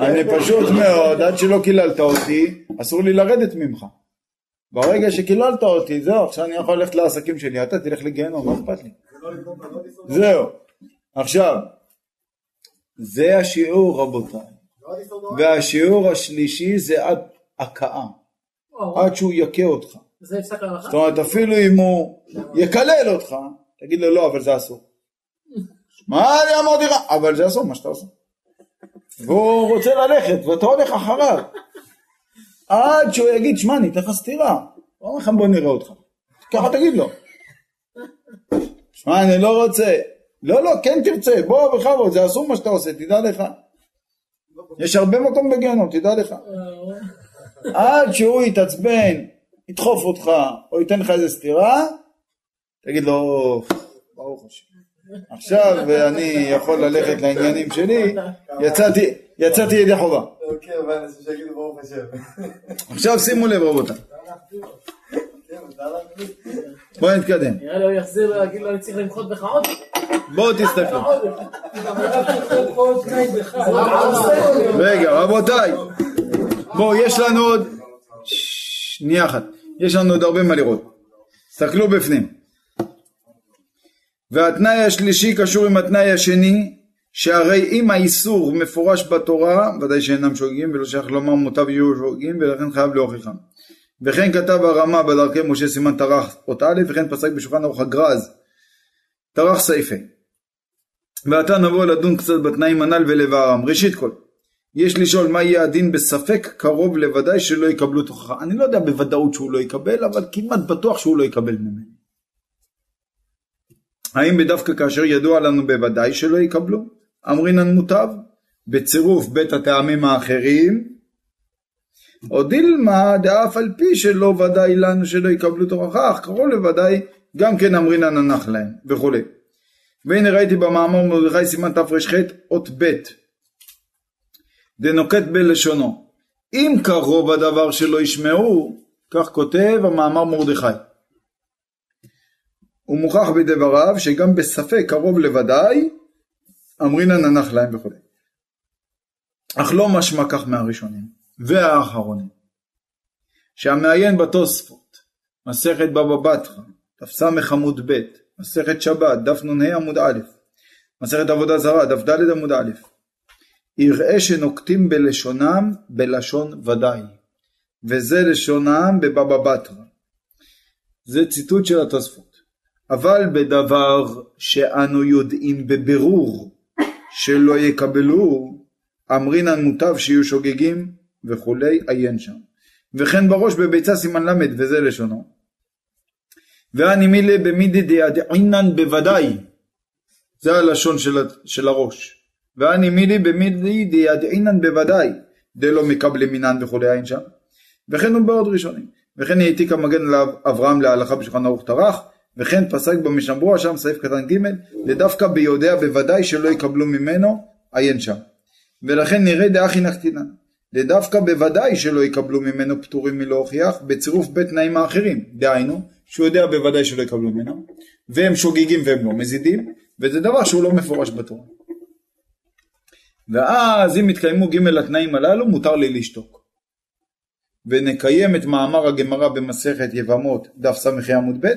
אני פשוט מאוד, עד שלא קיללת אותי, אסור לי לרדת ממך. ברגע שקיללת אותי, זהו, עכשיו אני יכול ללכת לעסקים שלי, אתה תלך לגיהנום, מה אכפת לי? זהו. עכשיו, זה השיעור, רבותיי. והשיעור השלישי זה עד הקאה. עד שהוא יקה אותך. זאת אומרת, אפילו אם הוא יקלל אותך, תגיד לו, לא, אבל זה אסור. מה אני אמרתי לך? אבל זה אסור, מה שאתה עושה. והוא רוצה ללכת, ואתה הולך אחריו. עד שהוא יגיד, שמע, אני תכף סתירה. לא אומר לך, בוא נראה אותך. ככה תגיד לו. שמע, אני לא רוצה. לא, לא, כן תרצה, בוא וחבוד, זה אסור מה שאתה עושה, תדע לך. יש הרבה מקום בגיהנום, תדע לך. עד שהוא יתעצבן, ידחוף אותך, או ייתן לך איזה סתירה, תגיד לו, ברוך השם. עכשיו אני יכול ללכת לעניינים שלי, יצאתי ידי חובה. אוקיי, אבל אני חושב שגידו ברוך השם. עכשיו שימו לב רבותה. בואו נתקדם. נראה לי הוא יחזיר להגיד לו, אני צריך למחות בך עוד. בואו תסתכלו. רגע, רבותיי. בואו, יש לנו עוד... שנייה אחת. יש לנו עוד הרבה מה לראות. תסתכלו בפנים. והתנאי השלישי קשור עם התנאי השני, שהרי אם האיסור מפורש בתורה, ודאי שאינם שוגגים ולא שייך לומר מוטב יהיו שוגגים, ולכן חייב להוכיחם. וכן כתב הרמה בדרכי משה סימן תרח אות א', וכן פסק בשולחן ערוך הגרז תרח סעיפה. ועתה נבוא לדון קצת בתנאים הנ"ל ולבארם. ראשית כל, יש לשאול מה יהיה הדין בספק קרוב לוודאי שלא יקבלו תוכחה. אני לא יודע בוודאות שהוא לא יקבל, אבל כמעט בטוח שהוא לא יקבל ממנו. האם בדווקא כאשר ידוע לנו בוודאי שלא יקבלו? אמרינן מוטב, בצירוף בית הטעמים האחרים, או דילמה דאף על פי שלא ודאי לנו שלא יקבלו תוכחה, אך קרוב לוודאי גם כן אמרינן הנח להם, וכו'. והנה ראיתי במאמר מרדכי סימן תר"ח אות ב' דנוקט בלשונו. אם קרוב הדבר שלא ישמעו, כך כותב המאמר מרדכי. הוא מוכח בדבריו שגם בספק קרוב לוודאי אמרינן הנח להם וכו'. אך לא משמע כך מהראשונים והאחרונים, שהמעיין בתוספות מסכת בבא בתרא דף סמך עמוד ב', מסכת שבת דף נ"ה עמוד א', מסכת עבודה זרה דף ד' עמוד א', יראה שנוקטים בלשונם בלשון ודאי, וזה לשונם בבבא בתרא. זה ציטוט של התוספות. אבל בדבר שאנו יודעים בבירור שלא יקבלו, אמרינן מוטב שיהיו שוגגים וכולי, עיין שם. וכן בראש בביצה סימן למד, וזה לשונו. ואני מילה במידי דעינן בוודאי, זה הלשון של הראש. ואני מילה במידי דעינן בוודאי, דלא מקבלים מינן וכולי, עיין שם. וכן הוא בעוד ראשונים. וכן העתיק המגן אברהם להלכה בשולחן ערוך תר"ח, וכן פסק במשנה ברורה שם סעיף קטן ג' לדווקא ביודע בוודאי שלא יקבלו ממנו, עיין שם. ולכן נראה דעה חינכתינן, לדווקא בוודאי שלא יקבלו ממנו פטורים מלהוכיח, בצירוף בית תנאים האחרים, דהיינו שהוא יודע בוודאי שלא יקבלו ממנו, והם שוגגים והם לא מזידים, וזה דבר שהוא לא מפורש בתורה. ואז אם יתקיימו ג' התנאים הללו, מותר לי לשתוק. ונקיים את מאמר הגמרא במסכת יבמות דף סמ"ח עמוד ב',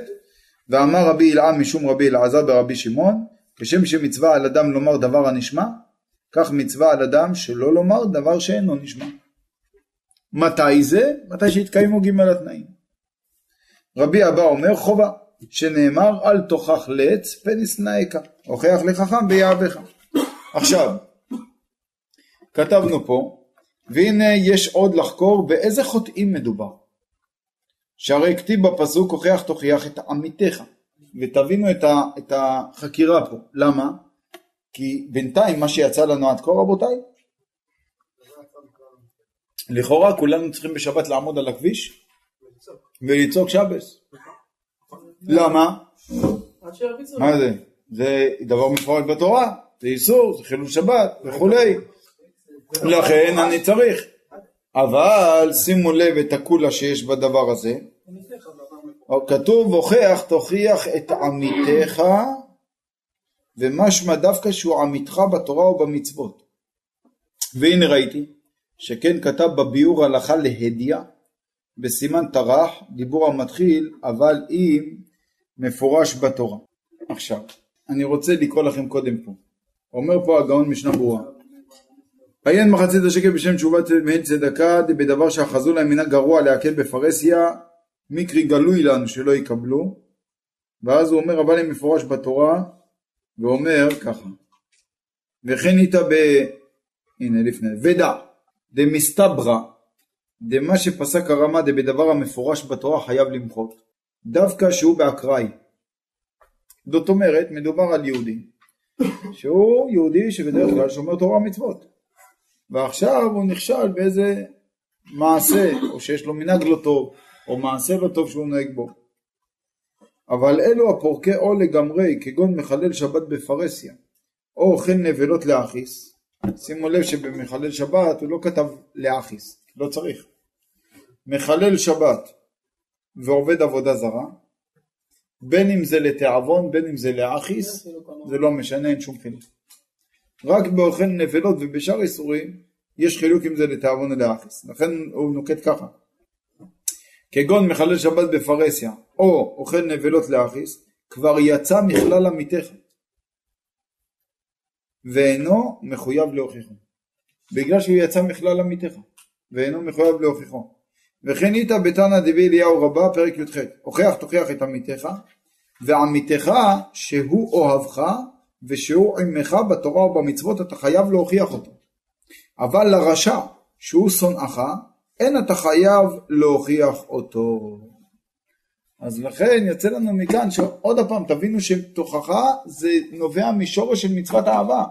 ואמר רבי אלעם משום רבי אלעזר ברבי שמעון, כשם שמצווה על אדם לומר דבר הנשמע, כך מצווה על אדם שלא לומר דבר שאינו נשמע. מתי זה? מתי שהתקיימו ג' התנאים. רבי אבא אומר חובה, שנאמר אל תוכח לעץ פן ישנאך, הוכח לחכם ויאהבך. עכשיו, כתבנו פה, והנה יש עוד לחקור באיזה חוטאים מדובר. שהרי כתיב בפסוק הוכח תוכיח את עמיתך, ותבינו את החקירה פה. למה? כי בינתיים מה שיצא לנו עד כה רבותיי לכאורה כולנו צריכים בשבת לעמוד על הכביש וליצוק שבס. למה? מה זה? זה דבר מפורש בתורה, זה איסור, זה חילול שבת וכולי. לכן אני צריך. אבל שימו לב את הקולה שיש בדבר הזה. כתוב הוכח תוכיח את עמיתך, ומשמע דווקא שהוא עמיתך בתורה או במצוות. והנה ראיתי שכן כתב בביאור הלכה להדיה בסימן תרח, דיבור המתחיל אבל אם מפורש בתורה. עכשיו אני רוצה לקרוא לכם קודם פה, אומר פה הגאון משנה ברורה, עיין מחצית השקל בשם תשובת מהן צדקה, בדבר שהחזו להם מנהג גרוע להקל בפרסיה, מקרי גלוי לנו שלא יקבלו. ואז הוא אומר אבל אם מפורש בתורה, ואומר ככה, וכן איתה ב... הנה לפני, ודע, דמסתברא, דמה שפסק הרמה, דבדבר המפורש בתורה חייב למחות, דווקא שהוא באקראי. זאת אומרת, מדובר על יהודי, שהוא יהודי שבדרך כלל שומר תורה מצוות, ועכשיו הוא נכשל באיזה מעשה, או שיש לו מנהג לא טוב, או מעשה לא טוב שהוא נוהג בו. אבל אלו הפורקי או לגמרי, כגון מחלל שבת בפרסיה, או אוכל נבלות לאחיס. שימו לב שבמחלל שבת הוא לא כתב לאחיס, לא צריך. מחלל שבת ועובד עבודה זרה, בין אם זה לתעוון, בין אם זה לאחיס, זה לא משנה, אין שום חילוק. רק באוכל נבלות ובשאר איסורים, יש חילוק אם זה לתעוון או לאחיס. לכן הוא נוקט ככה. כגון מחלל שבת בפרסיה, או אוכל נבלות לאחיס, כבר יצא מכלל עמיתך, ואינו מחויב להוכיחו. בגלל שהוא יצא מכלל עמיתך, ואינו מחויב להוכיחו. וכן איתה בתנא דבי אליהו רבה, פרק י"ח, הוכח תוכיח את עמיתך, ועמיתך שהוא אוהבך, ושהוא עמך בתורה ובמצוות, אתה חייב להוכיח אותו. אבל לרשע שהוא שונאך, אין אתה חייב להוכיח אותו. אז לכן יצא לנו מכאן שעוד הפעם תבינו שתוכחה זה נובע משורש של מצוות אהבה,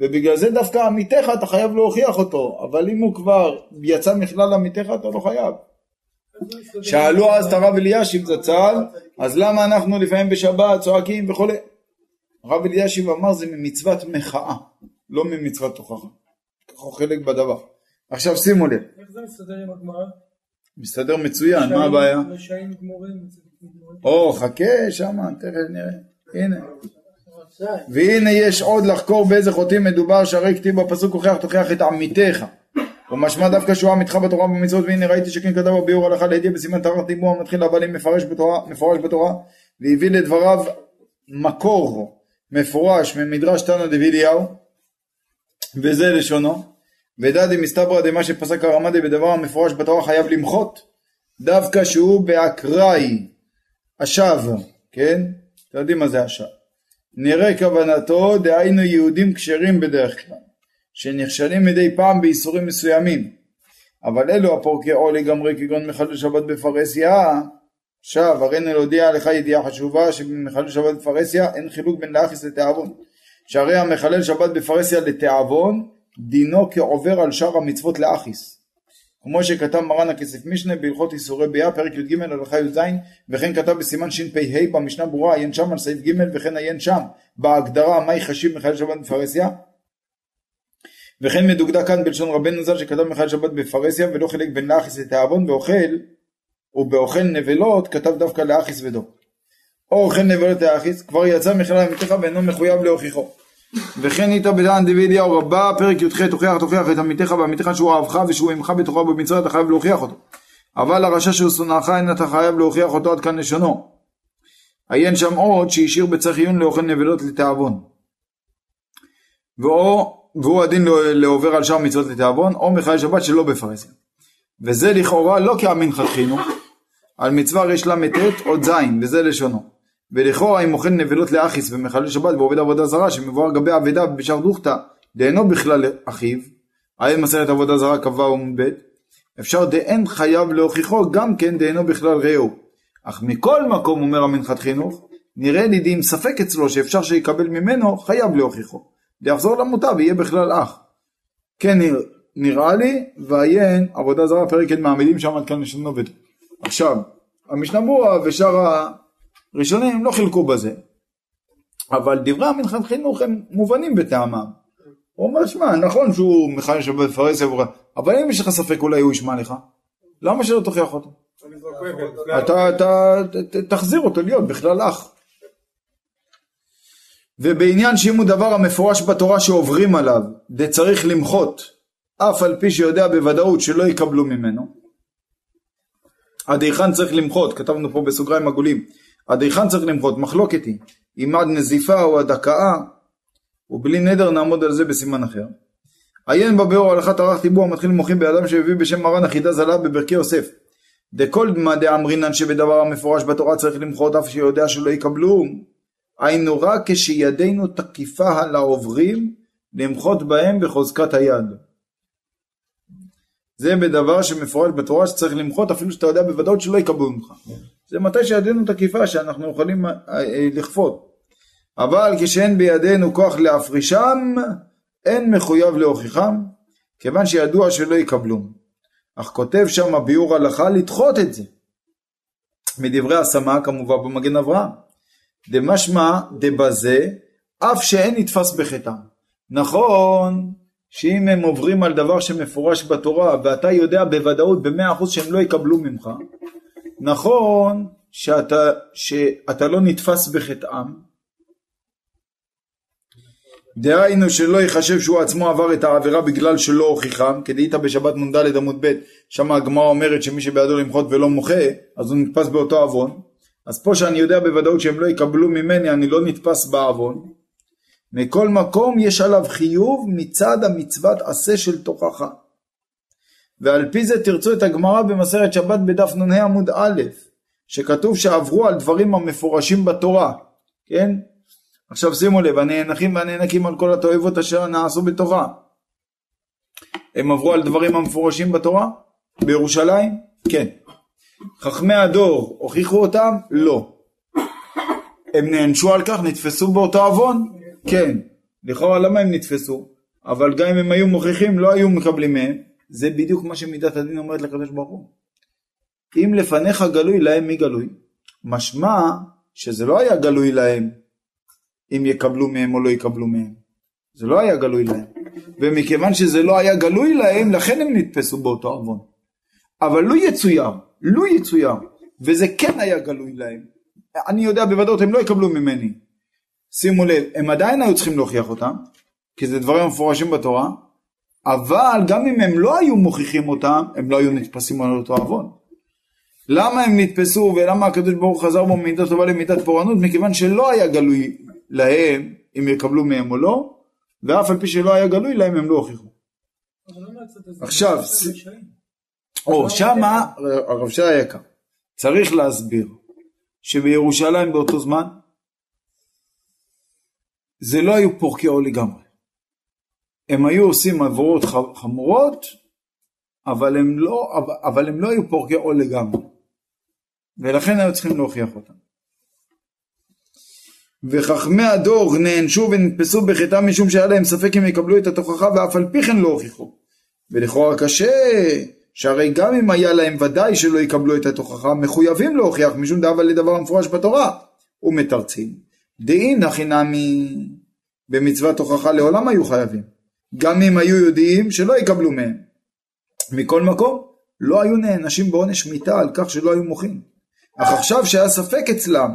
ובגלל זה דווקא עמיתך אתה חייב להוכיח אותו, אבל אם הוא כבר יצא מכלל עמיתך אתה לא חייב. שאלו אז את הרב אלישיב זצ"ל, אז למה אנחנו לפעמים בשבת צועקים וכו'? הרב אלישיב אמר זה ממצוות מחאה, לא ממצוות תוכחה, ככה חלק בדבר. עכשיו שימו לב. איך זה מסתדר עם הגמרא? מסתדר מצוין, מה הבעיה? רשעים גמורים. חכה שם, תכף נראה. הנה. והנה יש עוד לחקור באיזה חוטאים מדובר, שהרי כתיב בפסוק הוכח תוכיח את עמיתך. ומשמע דווקא שהוא עמיתך בתורה ובמצוות, והנה ראיתי שכן כתב בביאור הלכה להדיה בסימן תרח, דיבור המתחיל אבל אם מפורש בתורה, והביא לדבריו מקור מפורש ממדרש תנא דבי אליהו, וזה לשונו. ודדי מסתברא דמה שפסק הרמה בדבר המפורש בתורה חייב למחות, דווקא שהוא באקראי, אשב, כן? אתם יודעים מה זה אשב. נראה כוונתו, דהיינו יהודים כשרים בדרך כלל, שנכשלים מדי פעם באיסורים מסוימים, אבל אלו הפורקי או לגמרי כגון מחלל שבת בפרסיה, עכשיו, הרי נלודיע לך ידיעה חשובה שבמחלל שבת בפרסיה אין חילוק בין לאחיס לתיאבון, שהרי המחלל שבת בפרסיה לתיאבון, דינו כעובר על שאר המצוות לאחיס, כמו שכתב מרן הכסף משנה בהלכות איסורי ביאה פרק י"ג הלכה י"ז, וכן כתב בסימן ש"פ"ה במשנה ברורה עיין שם על סעיף ג', וכן עיין שם בהגדרה מה יחשיב מחלל שבת בפרסיה, וכן מדוקדק כאן בלשון רבנו ז"ל שכתב מחלל שבת בפרסיה ולא חילק בין לאחיס לתיאבון, ואוכל ובאוכל נבלות כתב דווקא לאחיס ודו, או אוכל נבלות לאחיס כבר יצא מכלל עמיתך ואינו מחויב להוכיחו. וכן איתה בדן דוידיה או רבה פרק י"ח תוכיח את עמיתך ועמיתך שהוא אהבך ושהוא עמך בתורה ובמצוות אתה חייב להוכיח אותו, אבל הרשע שהוא שונאך אין אתה חייב להוכיח אותו. עד כאן לשונו. עיין שם עוד שהשאיר בצריך עיון לאוכל נבלות לתיאבון, והוא הדין לעובר על שאר מצוות לתיאבון או מחלל שבת שלא בפרסיה, וזה לכאורה לא כאמין חתכינו על מצווה ריש ל"ט עוד זין, וזה לשונו. ולכאורה אם אוכל נבלות לאחיס ומחלל שבת ועובד עבודה זרה שמבואר גבי עבדה בשאר דוכתא דאינו בכלל אחיו, עיין מסכת עבודה זרה כ"ו עמוד ב', אפשר דאין חייב להוכיחו גם כן דאינו בכלל רעהו. אך מכל מקום אומר המנחת חינוך, נראה לי די אם ספק אצלו שאפשר שיקבל ממנו חייב להוכיחו, להחזור למוטב יהיה בכלל אח. כן נראה לי, ועיין עבודה זרה פרק הן מעמידים שם עד כאן לשון עובד. עכשיו, המשנה ברורה ושאר הראשונים הם לא חילקו בזה, אבל דברי המנחת חינוך הם מובנים בטעמם. הוא אומר, שמע, נכון שהוא מכהן שבת פרס עבורה, אבל אם יש לך ספק אולי הוא ישמע לך, למה שלא תוכיח אותו? אתה תחזיר אותו להיות בכלל אח. ובעניין שאם הוא דבר המפורש בתורה שעוברים עליו, זה צריך למחות, אף על פי שיודע בוודאות שלא יקבלו ממנו. עד היכן צריך למחות, כתבנו פה בסוגריים עגולים, עד היכן צריך למחות, מחלוקת היא, אם עד נזיפה או עד הקאה, ובלי נדר נעמוד על זה בסימן אחר. עיין בביאור הלכת ערך טיבוע מתחיל מוחים באדם שהביא בשם מרן החידה זלה בברכי יוסף. דכל דמא דאמרינן שבדבר המפורש בתורה צריך למחות אף שיודע שלא יקבלו. היינו רק כשידינו תקיפה על העוברים למחות בהם בחוזקת היד. זה בדבר שמפורש בתורה שצריך למחות אפילו שאתה יודע בוודאות שלא יקבלו ממך. זה מתי שידינו תקיפה שאנחנו יכולים לכפות. אבל כשאין בידינו כוח להפרישם, אין מחויב להוכיחם, כיוון שידוע שלא יקבלו. אך כותב שם הביאור הלכה לדחות את זה. מדברי הסמ"ק כמובן במגן אברהם. דמשמע דבזה, אף שאין נתפס בחטא. נכון, שאם הם עוברים על דבר שמפורש בתורה, ואתה יודע בוודאות ב100% שהם לא יקבלו ממך, נכון שאתה לא נתפס בחטאם, דהיינו שלא יחשב שהוא עצמו עבר את העבירה בגלל שלא הוכיחם, כדאית בשבת נ"ד עמוד ב', שם הגמרא אומרת שמי שבידו למחות ולא מוחה, אז הוא נתפס באותו עוון. אז פה שאני יודע בוודאות שהם לא יקבלו ממני, אני לא נתפס בעוון. מכל מקום יש עליו חיוב מצד המצוות עשה של תוכחה. ועל פי זה תרצו את הגמרא במסכת שבת בדף נ"ה עמוד א', שכתוב שעברו על דברים המפורשים בתורה, כן? עכשיו שימו לב, הנאנחים והנאנקים על כל התועבות אשר נעשו בתורה. הם עברו על דברים המפורשים בתורה? בירושלים? כן. חכמי הדור הוכיחו אותם? לא. הם נענשו על כך? נתפסו באותו עוון? כן. לכאורה למה הם נתפסו? אבל גם אם הם היו מוכיחים, לא היו מקבלים מהם. זה בדיוק מה שמידת הדין אומרת לקדוש ברוך הוא. אם לפניך גלוי להם מי גלוי? משמע שזה לא היה גלוי להם. אם יקבלו מהם או לא יקבלו מהם. זה לא היה גלוי להם. ומכיוון שזה לא היה גלוי להם, לכן הם נתפסו באותו עוון. אבל לא יצויר, לא יצויר. וזה כן היה גלוי להם. אני יודע בוודאות, הם לא יקבלו ממני. שימו לב, הם עדיין היו צריכים להוכיח אותם, כי זה דברים מפורשים בתורה, אבל גם אם הם לא היו מוכיחים אותם, הם לא היו נתפסים על אותו עוון. למה הם נתפסו ולמה הקדוש ברוך חזר בו מידה טובה למידת פורענות? מכיוון שלא היה גלוי להם אם יקבלו מהם או לא, ואף על פי שלא היה גלוי להם הם לא הוכיחו. עכשיו, או שמה הרב שי היקר צריך להסביר שבירושלים באותו זמן זה לא היו פורקי עול לגמרי. הם היו עושים עבירות חמורות, אבל הם לא היו פורקי עול לגמרי, ולכן היו צריכים להוכיח אותם. וחכמי הדור נענשו ונתפסו בחטא משום שהיה להם ספק אם יקבלו את התוכחה ואף על פי כן לא הוכיחו. ולכאורה קשה, שהרי גם אם היה להם ודאי שלא יקבלו את התוכחה, מחויבים להוכיח משום דבר לדבר המפורש בתורה. ומתרצים, דאין הכי נמי במצוות הוכחה לעולם היו חייבים, גם אם היו יודעים שלא יקבלו מהם. מכל מקום, לא היו נענשים בעונש מיתה על כך שלא היו מוחים. אך עכשיו שהיה ספק אצלם,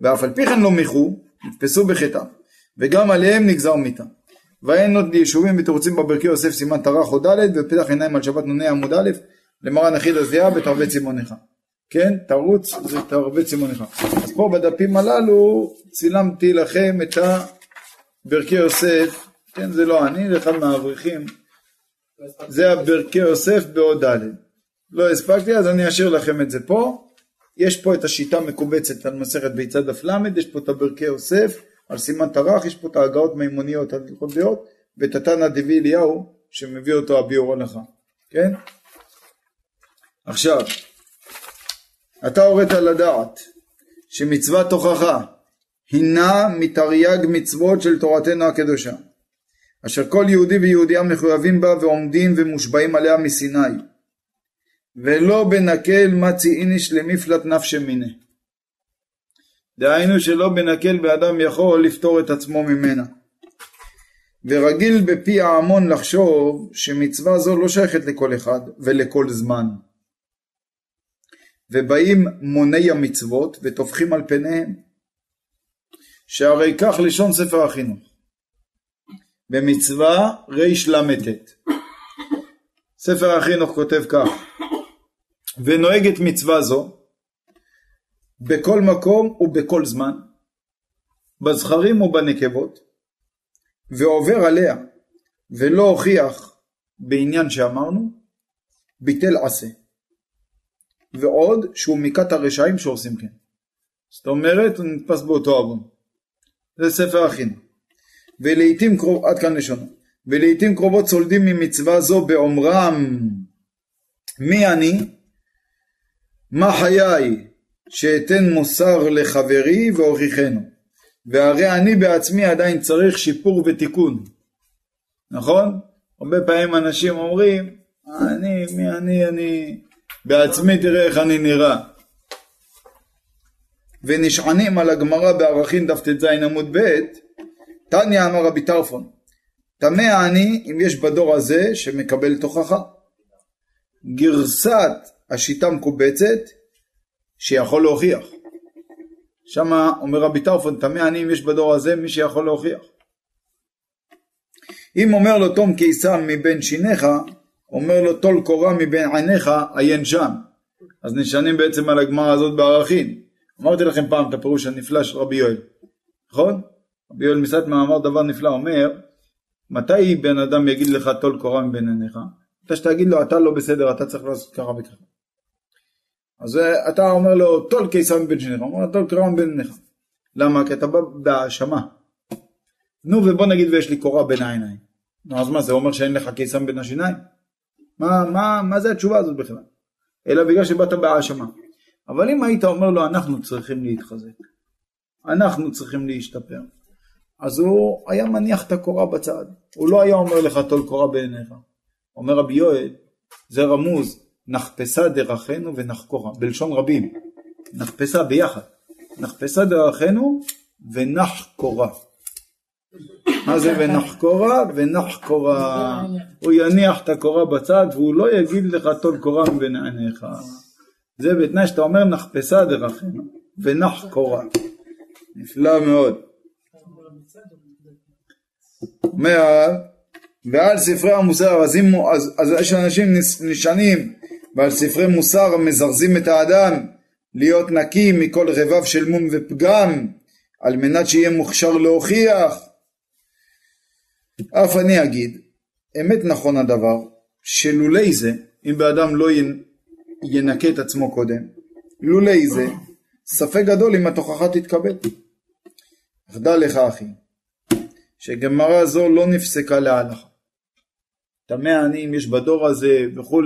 ואף על פי כן לא מיחו, נתפסו בחטא, וגם עליהם נגזר מיתה. ואין עוד יישובים ותרוצים בברכי יוסף סימן תרח או ד' ופתח עיניים על שבת נוני עמוד א' למרן אחיד הזיעה ותרבץ סימונך. כן, תרוץ ותרבץ סימונך. אז פה בדפים הללו צילמתי לכם את הברכי יוסף, כן, זה לא אני, זה אחד מהאברכים, זה הברכי יוסף בעוד ד'. לא הספקתי, אז אני אשאיר לכם את זה פה. יש פה את השיטה מקובצת על מסכת ביצה דף למד, יש פה את הברכי יוסף על סימן תרח, יש פה את ההגאות מימוניות על הלכות דעות, ואת התנא דבי אליהו שמביא אותו הביאור הלכה, כן? עכשיו, אתה הורית לדעת שמצוות הוכחה הינה מתרי"ג מצוות של תורתנו הקדושה, אשר כל יהודי ויהודייה מחויבים בה ועומדים ומושבעים עליה מסיני. ולא בנקל מציאיני שלמיפלת נפשי מיני. דהיינו שלא בנקל באדם יכול לפתור את עצמו ממנה. ורגיל בפי ההמון לחשוב שמצווה זו לא שייכת לכל אחד ולכל זמן. ובאים מוני המצוות ותופכים על פניהם. שהרי כך לשון ספר החינוך. במצווה ריש למתת. ספר החינוך כותב כך. ונוהגת מצווה זו בכל מקום ובכל זמן. בזכרים ובנקבות. ועובר עליה ולא הוכיח בעניין שאמרנו ביטל עשה. ועוד שהוא מכת הרשעים שעושים כן. זאת אומרת הוא נתפס באותו עוון. זה ספר החינוך. ולעיתים קרובות, עד כאן לשונה, ולעיתים קרובות סולדים ממצווה זו באומרם, מי אני? מה חיי? שאתן מוסר לחברי והוכיחנו. והרי אני בעצמי עדיין צריך שיפור ותיקון. נכון? הרבה פעמים אנשים אומרים, אני בעצמי תראה איך אני נראה. ונשענים על הגמרא בערכין דף ט"ז עמוד ב', תניה אמר רבי טרפון, תמה אני אם יש בדור הזה שמקבל תוכחה. גרסת השיטה מקובצת שיכול להוכיח. שם אומר רבי טרפון, תמה אני אם יש בדור הזה מי שיכול להוכיח. אם אומר לו תום קיסם מבין שיניך, אומר לו תול קורה מבין עיניך, עיין שם. אז נשענים בעצם על הגמרא הזאת בערכין. אמרתי לכם פעם את הפירוש הנפלא של רבי יואל. נכון? רבי יואל מסת מאמר דבר נפלא אומר, מתי בן אדם יגיד לך טול קורה מבין עיניך? אתה שתגיד לו, אתה לא בסדר, אתה צריך לעשות ככה וככה. אז אתה אומר לו, טול קיסם מבין עיניך. הוא אומר, טול קורה מבין עיניך. למה? כי אתה בא בהאשמה. נו, ובוא נגיד ויש לי קורה בין העיניים. נו, אז מה, זה אומר שאין לך קיסם בין השיניים? מה זה התשובה הזאת בכלל? אלא בגלל שבאת בהאשמה. אבל אם היית אומר לו, אנחנו צריכים להתחזק. אנחנו צריכים להשתפר. אז הוא היה מניח את הקורה בצד. הוא לא היה אומר לך טול קורה בעיניך. אומר רבי יואל, זה רמוז, נחפשה דרכנו ונחקורה. בלשון רבים. נחפשה ביחד. נחפשה דרכנו ונחקורה. מה זה ונחקורה? ונחקורה. הוא יניח את הקורה בצד, והוא לא יגיד לך טול קורה בעיניך. זה בתנאי שאתה אומר נחפשה דרכנו ונחקורה. נפלא מאוד. אומר, ועל ספרי המוסר, אז יש אנשים נשענים, ועל ספרי מוסר מזרזים את האדם, להיות נקי מכל רבב של מום ופגם, על מנת שיהיה מוכשר להוכיח. אף אני אגיד, אמת נכון הדבר, שלולי זה, אם באדם לא ינקה את עצמו קודם, לולי זה, ספק גדול אם התוכחה תתקבל. תדע לך אחי, שגמרא זו לא נפסקה להלכה. תמה אני אם יש בדור הזה וכו',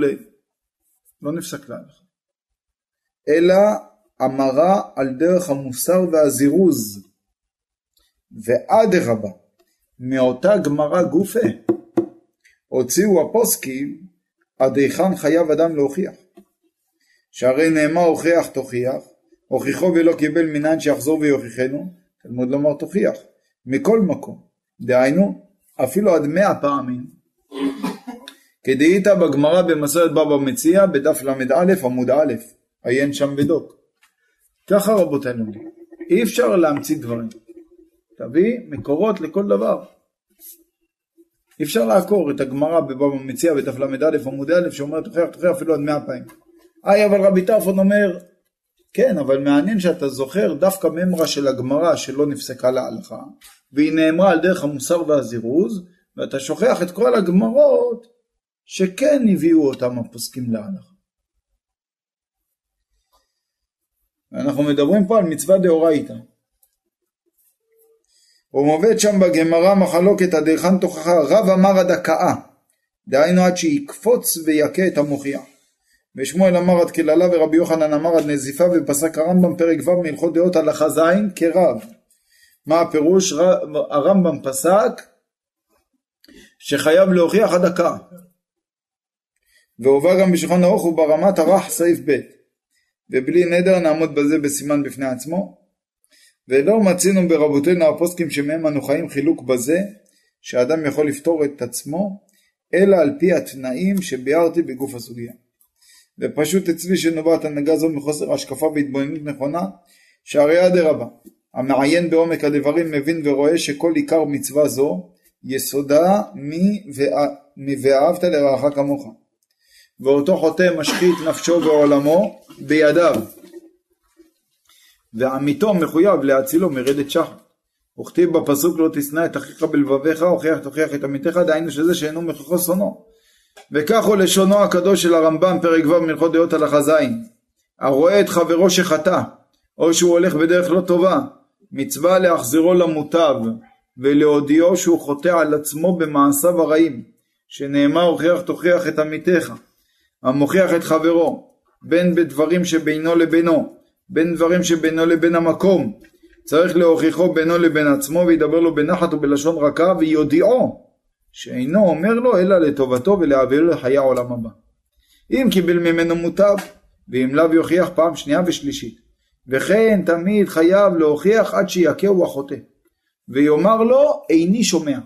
לא נפסק להלכה. אלא אמרה על דרך המוסר והזירוז. ועד הרבה, מאותה גמרא גופה, הוציאו הפוסקים, עד היכן חייב אדם להוכיח. שהרי נאמר הוכיח תוכיח, הוכיחו ולא קיבל מניין שיחזור ויוכיחנו, תלמוד לומר תוכיח, מכל מקום. דהיינו, אפילו עד 100 פעמים. כדאית בגמרא במסכת בבא מציעא, בדף ל"א עמוד א', עיין שם בדוק. ככה רבותינו, אי אפשר להמציא דברים. תביא מקורות לכל דבר. אי אפשר לעקור את הגמרא בבבא מציעא, בדף ל"א עמוד א', שאומר תוכיח, תוכיח אפילו עד 100 פעמים. אבל רבי טרפון אומר, כן, אבל מעניין שאתה זוכר דווקא ממרה של הגמרא שלא נפסקה להלכה, והיא נאמרה על דרך המוסר והזירוז, ואתה שוכח את כל הגמרות שכן הביאו אותם הפוסקים להלכה. אנחנו מדברים פה על מצווה דאורייתא. ומובאת שם בגמרא מחלוקת עד היכן תוכחה, רב אמר עד הכאה, דהיינו עד שיקפוץ ויקה את המוכיח. ושמואל אמר עד כללה ורבי יוחנן אמר עד נזיפה, ופסק הרמב"ם פרק ו' מהלכות דעות הלכה ז' כרב. מה הפירוש? הרמב"ם פסק שחייב להוכיח עד דקה. והובא גם בשולחן ערוך וברמת הרח סעיף ב', ובלי נדר נעמוד בזה בסימן בפני עצמו. ולא מצינו ברבותינו הפוסקים שמהם אנו חיים חילוק בזה, שאדם יכול לפתור את עצמו, אלא על פי התנאים שביארתי בגוף הסוגיה. ופשוט אצלי שנובעת הנהגה זו מחוסר השקפה והתבוננות נכונה, שהרי אדרבה, המעיין בעומק הדברים מבין ורואה שכל עיקר מצווה זו, יסודה מ"ואהבת לרעך כמוך". ואותו חוטא משחית נפשו ועולמו בידיו, ועמיתו מחויב להצילו מרדת שחר. וכתיב בפסוק לא תשנא את אחיך בלבביך, הוכיח תוכיח את עמיתך, דהיינו שזה שאינו מכוחו שונו. וכך הוא לשונו הקדוש של הרמב"ם פרק ו' מלכות דעות הלכה ז', הרואה את חברו שחטא, או שהוא הולך בדרך לא טובה, מצווה להחזירו למוטב, ולהודיעו שהוא חוטא על עצמו במעשיו הרעים, שנאמר הוכיח תוכיח את עמיתך, המוכיח את חברו, בין בדברים שבינו לבינו, בין דברים שבינו לבין המקום, צריך להוכיחו בינו לבין עצמו, וידבר לו בנחת ובלשון רכה, ויודיעו שאינו אומר לו אלא לטובתו, ולהעביר לחיי העולם הבא. אם קיבל ממנו מוטב, ואם לאו יוכיח פעם שנייה ושלישית. וכן תמיד חייב להוכיח עד שיקהו החוטא, ויאמר לו איני שומע.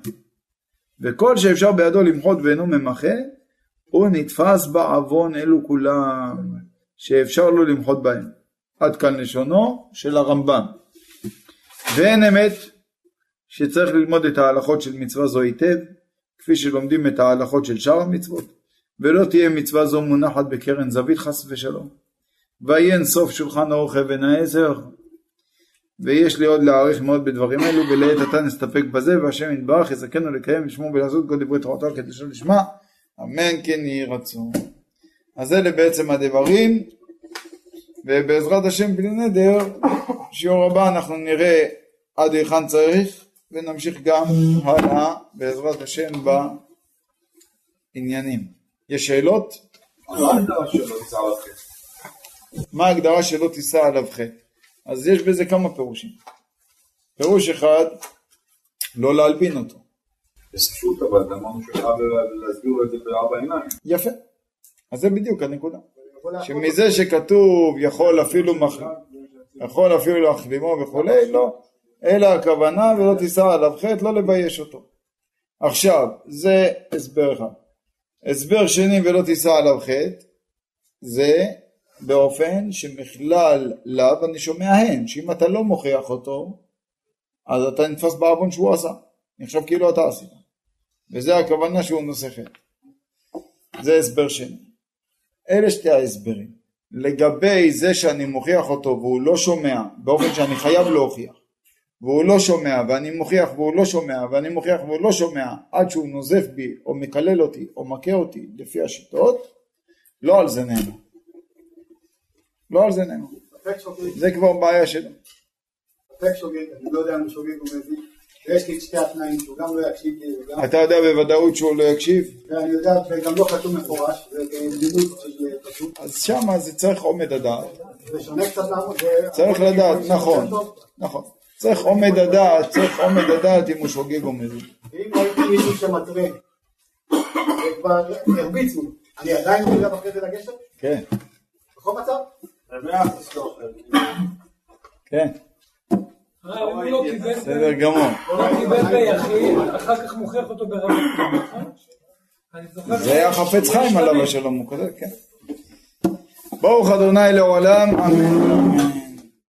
וכל שאפשר בידו למחות ואינו ממחה, הוא נתפס בעוון אלו כולם שאפשר לו למחות בהם. עד כאן לשונו של הרמב"ם. ואין אמת שצריך ללמוד את ההלכות של מצווה זו היטב, כפי שלומדים את ההלכות של שאר המצוות, ולא תהיה מצווה זו מונחת בקרן זווית חס ושלום. ואין סוף שולחן ערוך אבן העזר, ויש לי עוד להאריך מאוד בדברים אלו, ולעת עתה נסתפק בזה, והשם יתברך יזכנו לקיים לשמו ולעשות כל דברי תורתו כדשו לשמה, אמן כן יהי רצון. אז אלה בעצם הדברים, ובעזרת השם בלי נדר, שיעור הבא אנחנו נראה עד היכן צריך, ונמשיך גם הלאה בעזרת השם בעניינים. יש שאלות? מה ההגדרה שלא תישא עליו חטא? אז יש בזה כמה פירושים. פירוש אחד, לא להלבין אותו. בספרות, אבל אמרנו שחייב להסביר את זה בארבע עיניים. יפה. אז זה בדיוק הנקודה. שמזה שכתוב יכול אפילו להחלימו וכולי, לא. אלא הכוונה ולא תישא עליו חטא, לא לבייש אותו. עכשיו, זה הסבר אחד. הסבר שני ולא תישא עליו חטא, זה באופן שמכלל לאו אני שומע הן, שאם אתה לא מוכיח אותו, אז אתה נתפס בעוון שהוא עשה. נחשב כאילו אתה עשית. וזה הכוונה שהוא נושא חטא. זה הסבר שני. אלה שתי ההסברים. לגבי זה שאני מוכיח אותו והוא לא שומע, באופן שאני חייב להוכיח, והוא לא שומע, ואני מוכיח והוא לא שומע, ואני מוכיח והוא לא שומע, עד שהוא נוזף בי, או מקלל אותי, או מכה אותי, לפי השיטות, לא על זה נאמר. לא על זה נאמר. זה כבר בעיה שלו. הפק שוגג, אני לא יודע אם הוא שוגג או מבין, ויש לי את שתי התנאים, שהוא גם לא יקשיב לי, וגם... אתה יודע בוודאות שהוא לא יקשיב? ואני יודע, וגם לא חתום מפורש, ובדימות של חתום. אז שמה זה צריך עומד הדעת. זה שונה קצת לעמוד. צריך לדעת, נכון, נכון. צריך עומד הדעת אם הוא שוגג או מזיק. ואם הייתי מישהו שמטרה, וכבר הרביצו, אני עדיין מגיע בחרדת הגשר? כן. בכל מצב? במאה פסטור. כן. הוא לא קיבל... בסדר גמור. הוא לא קיבל ביחיד, אחר כך מוכיח אותו ברמת. זה היה חפץ חיים עליו השלום, הוא כזה, כן. ברוך ה' לעולם, אמן.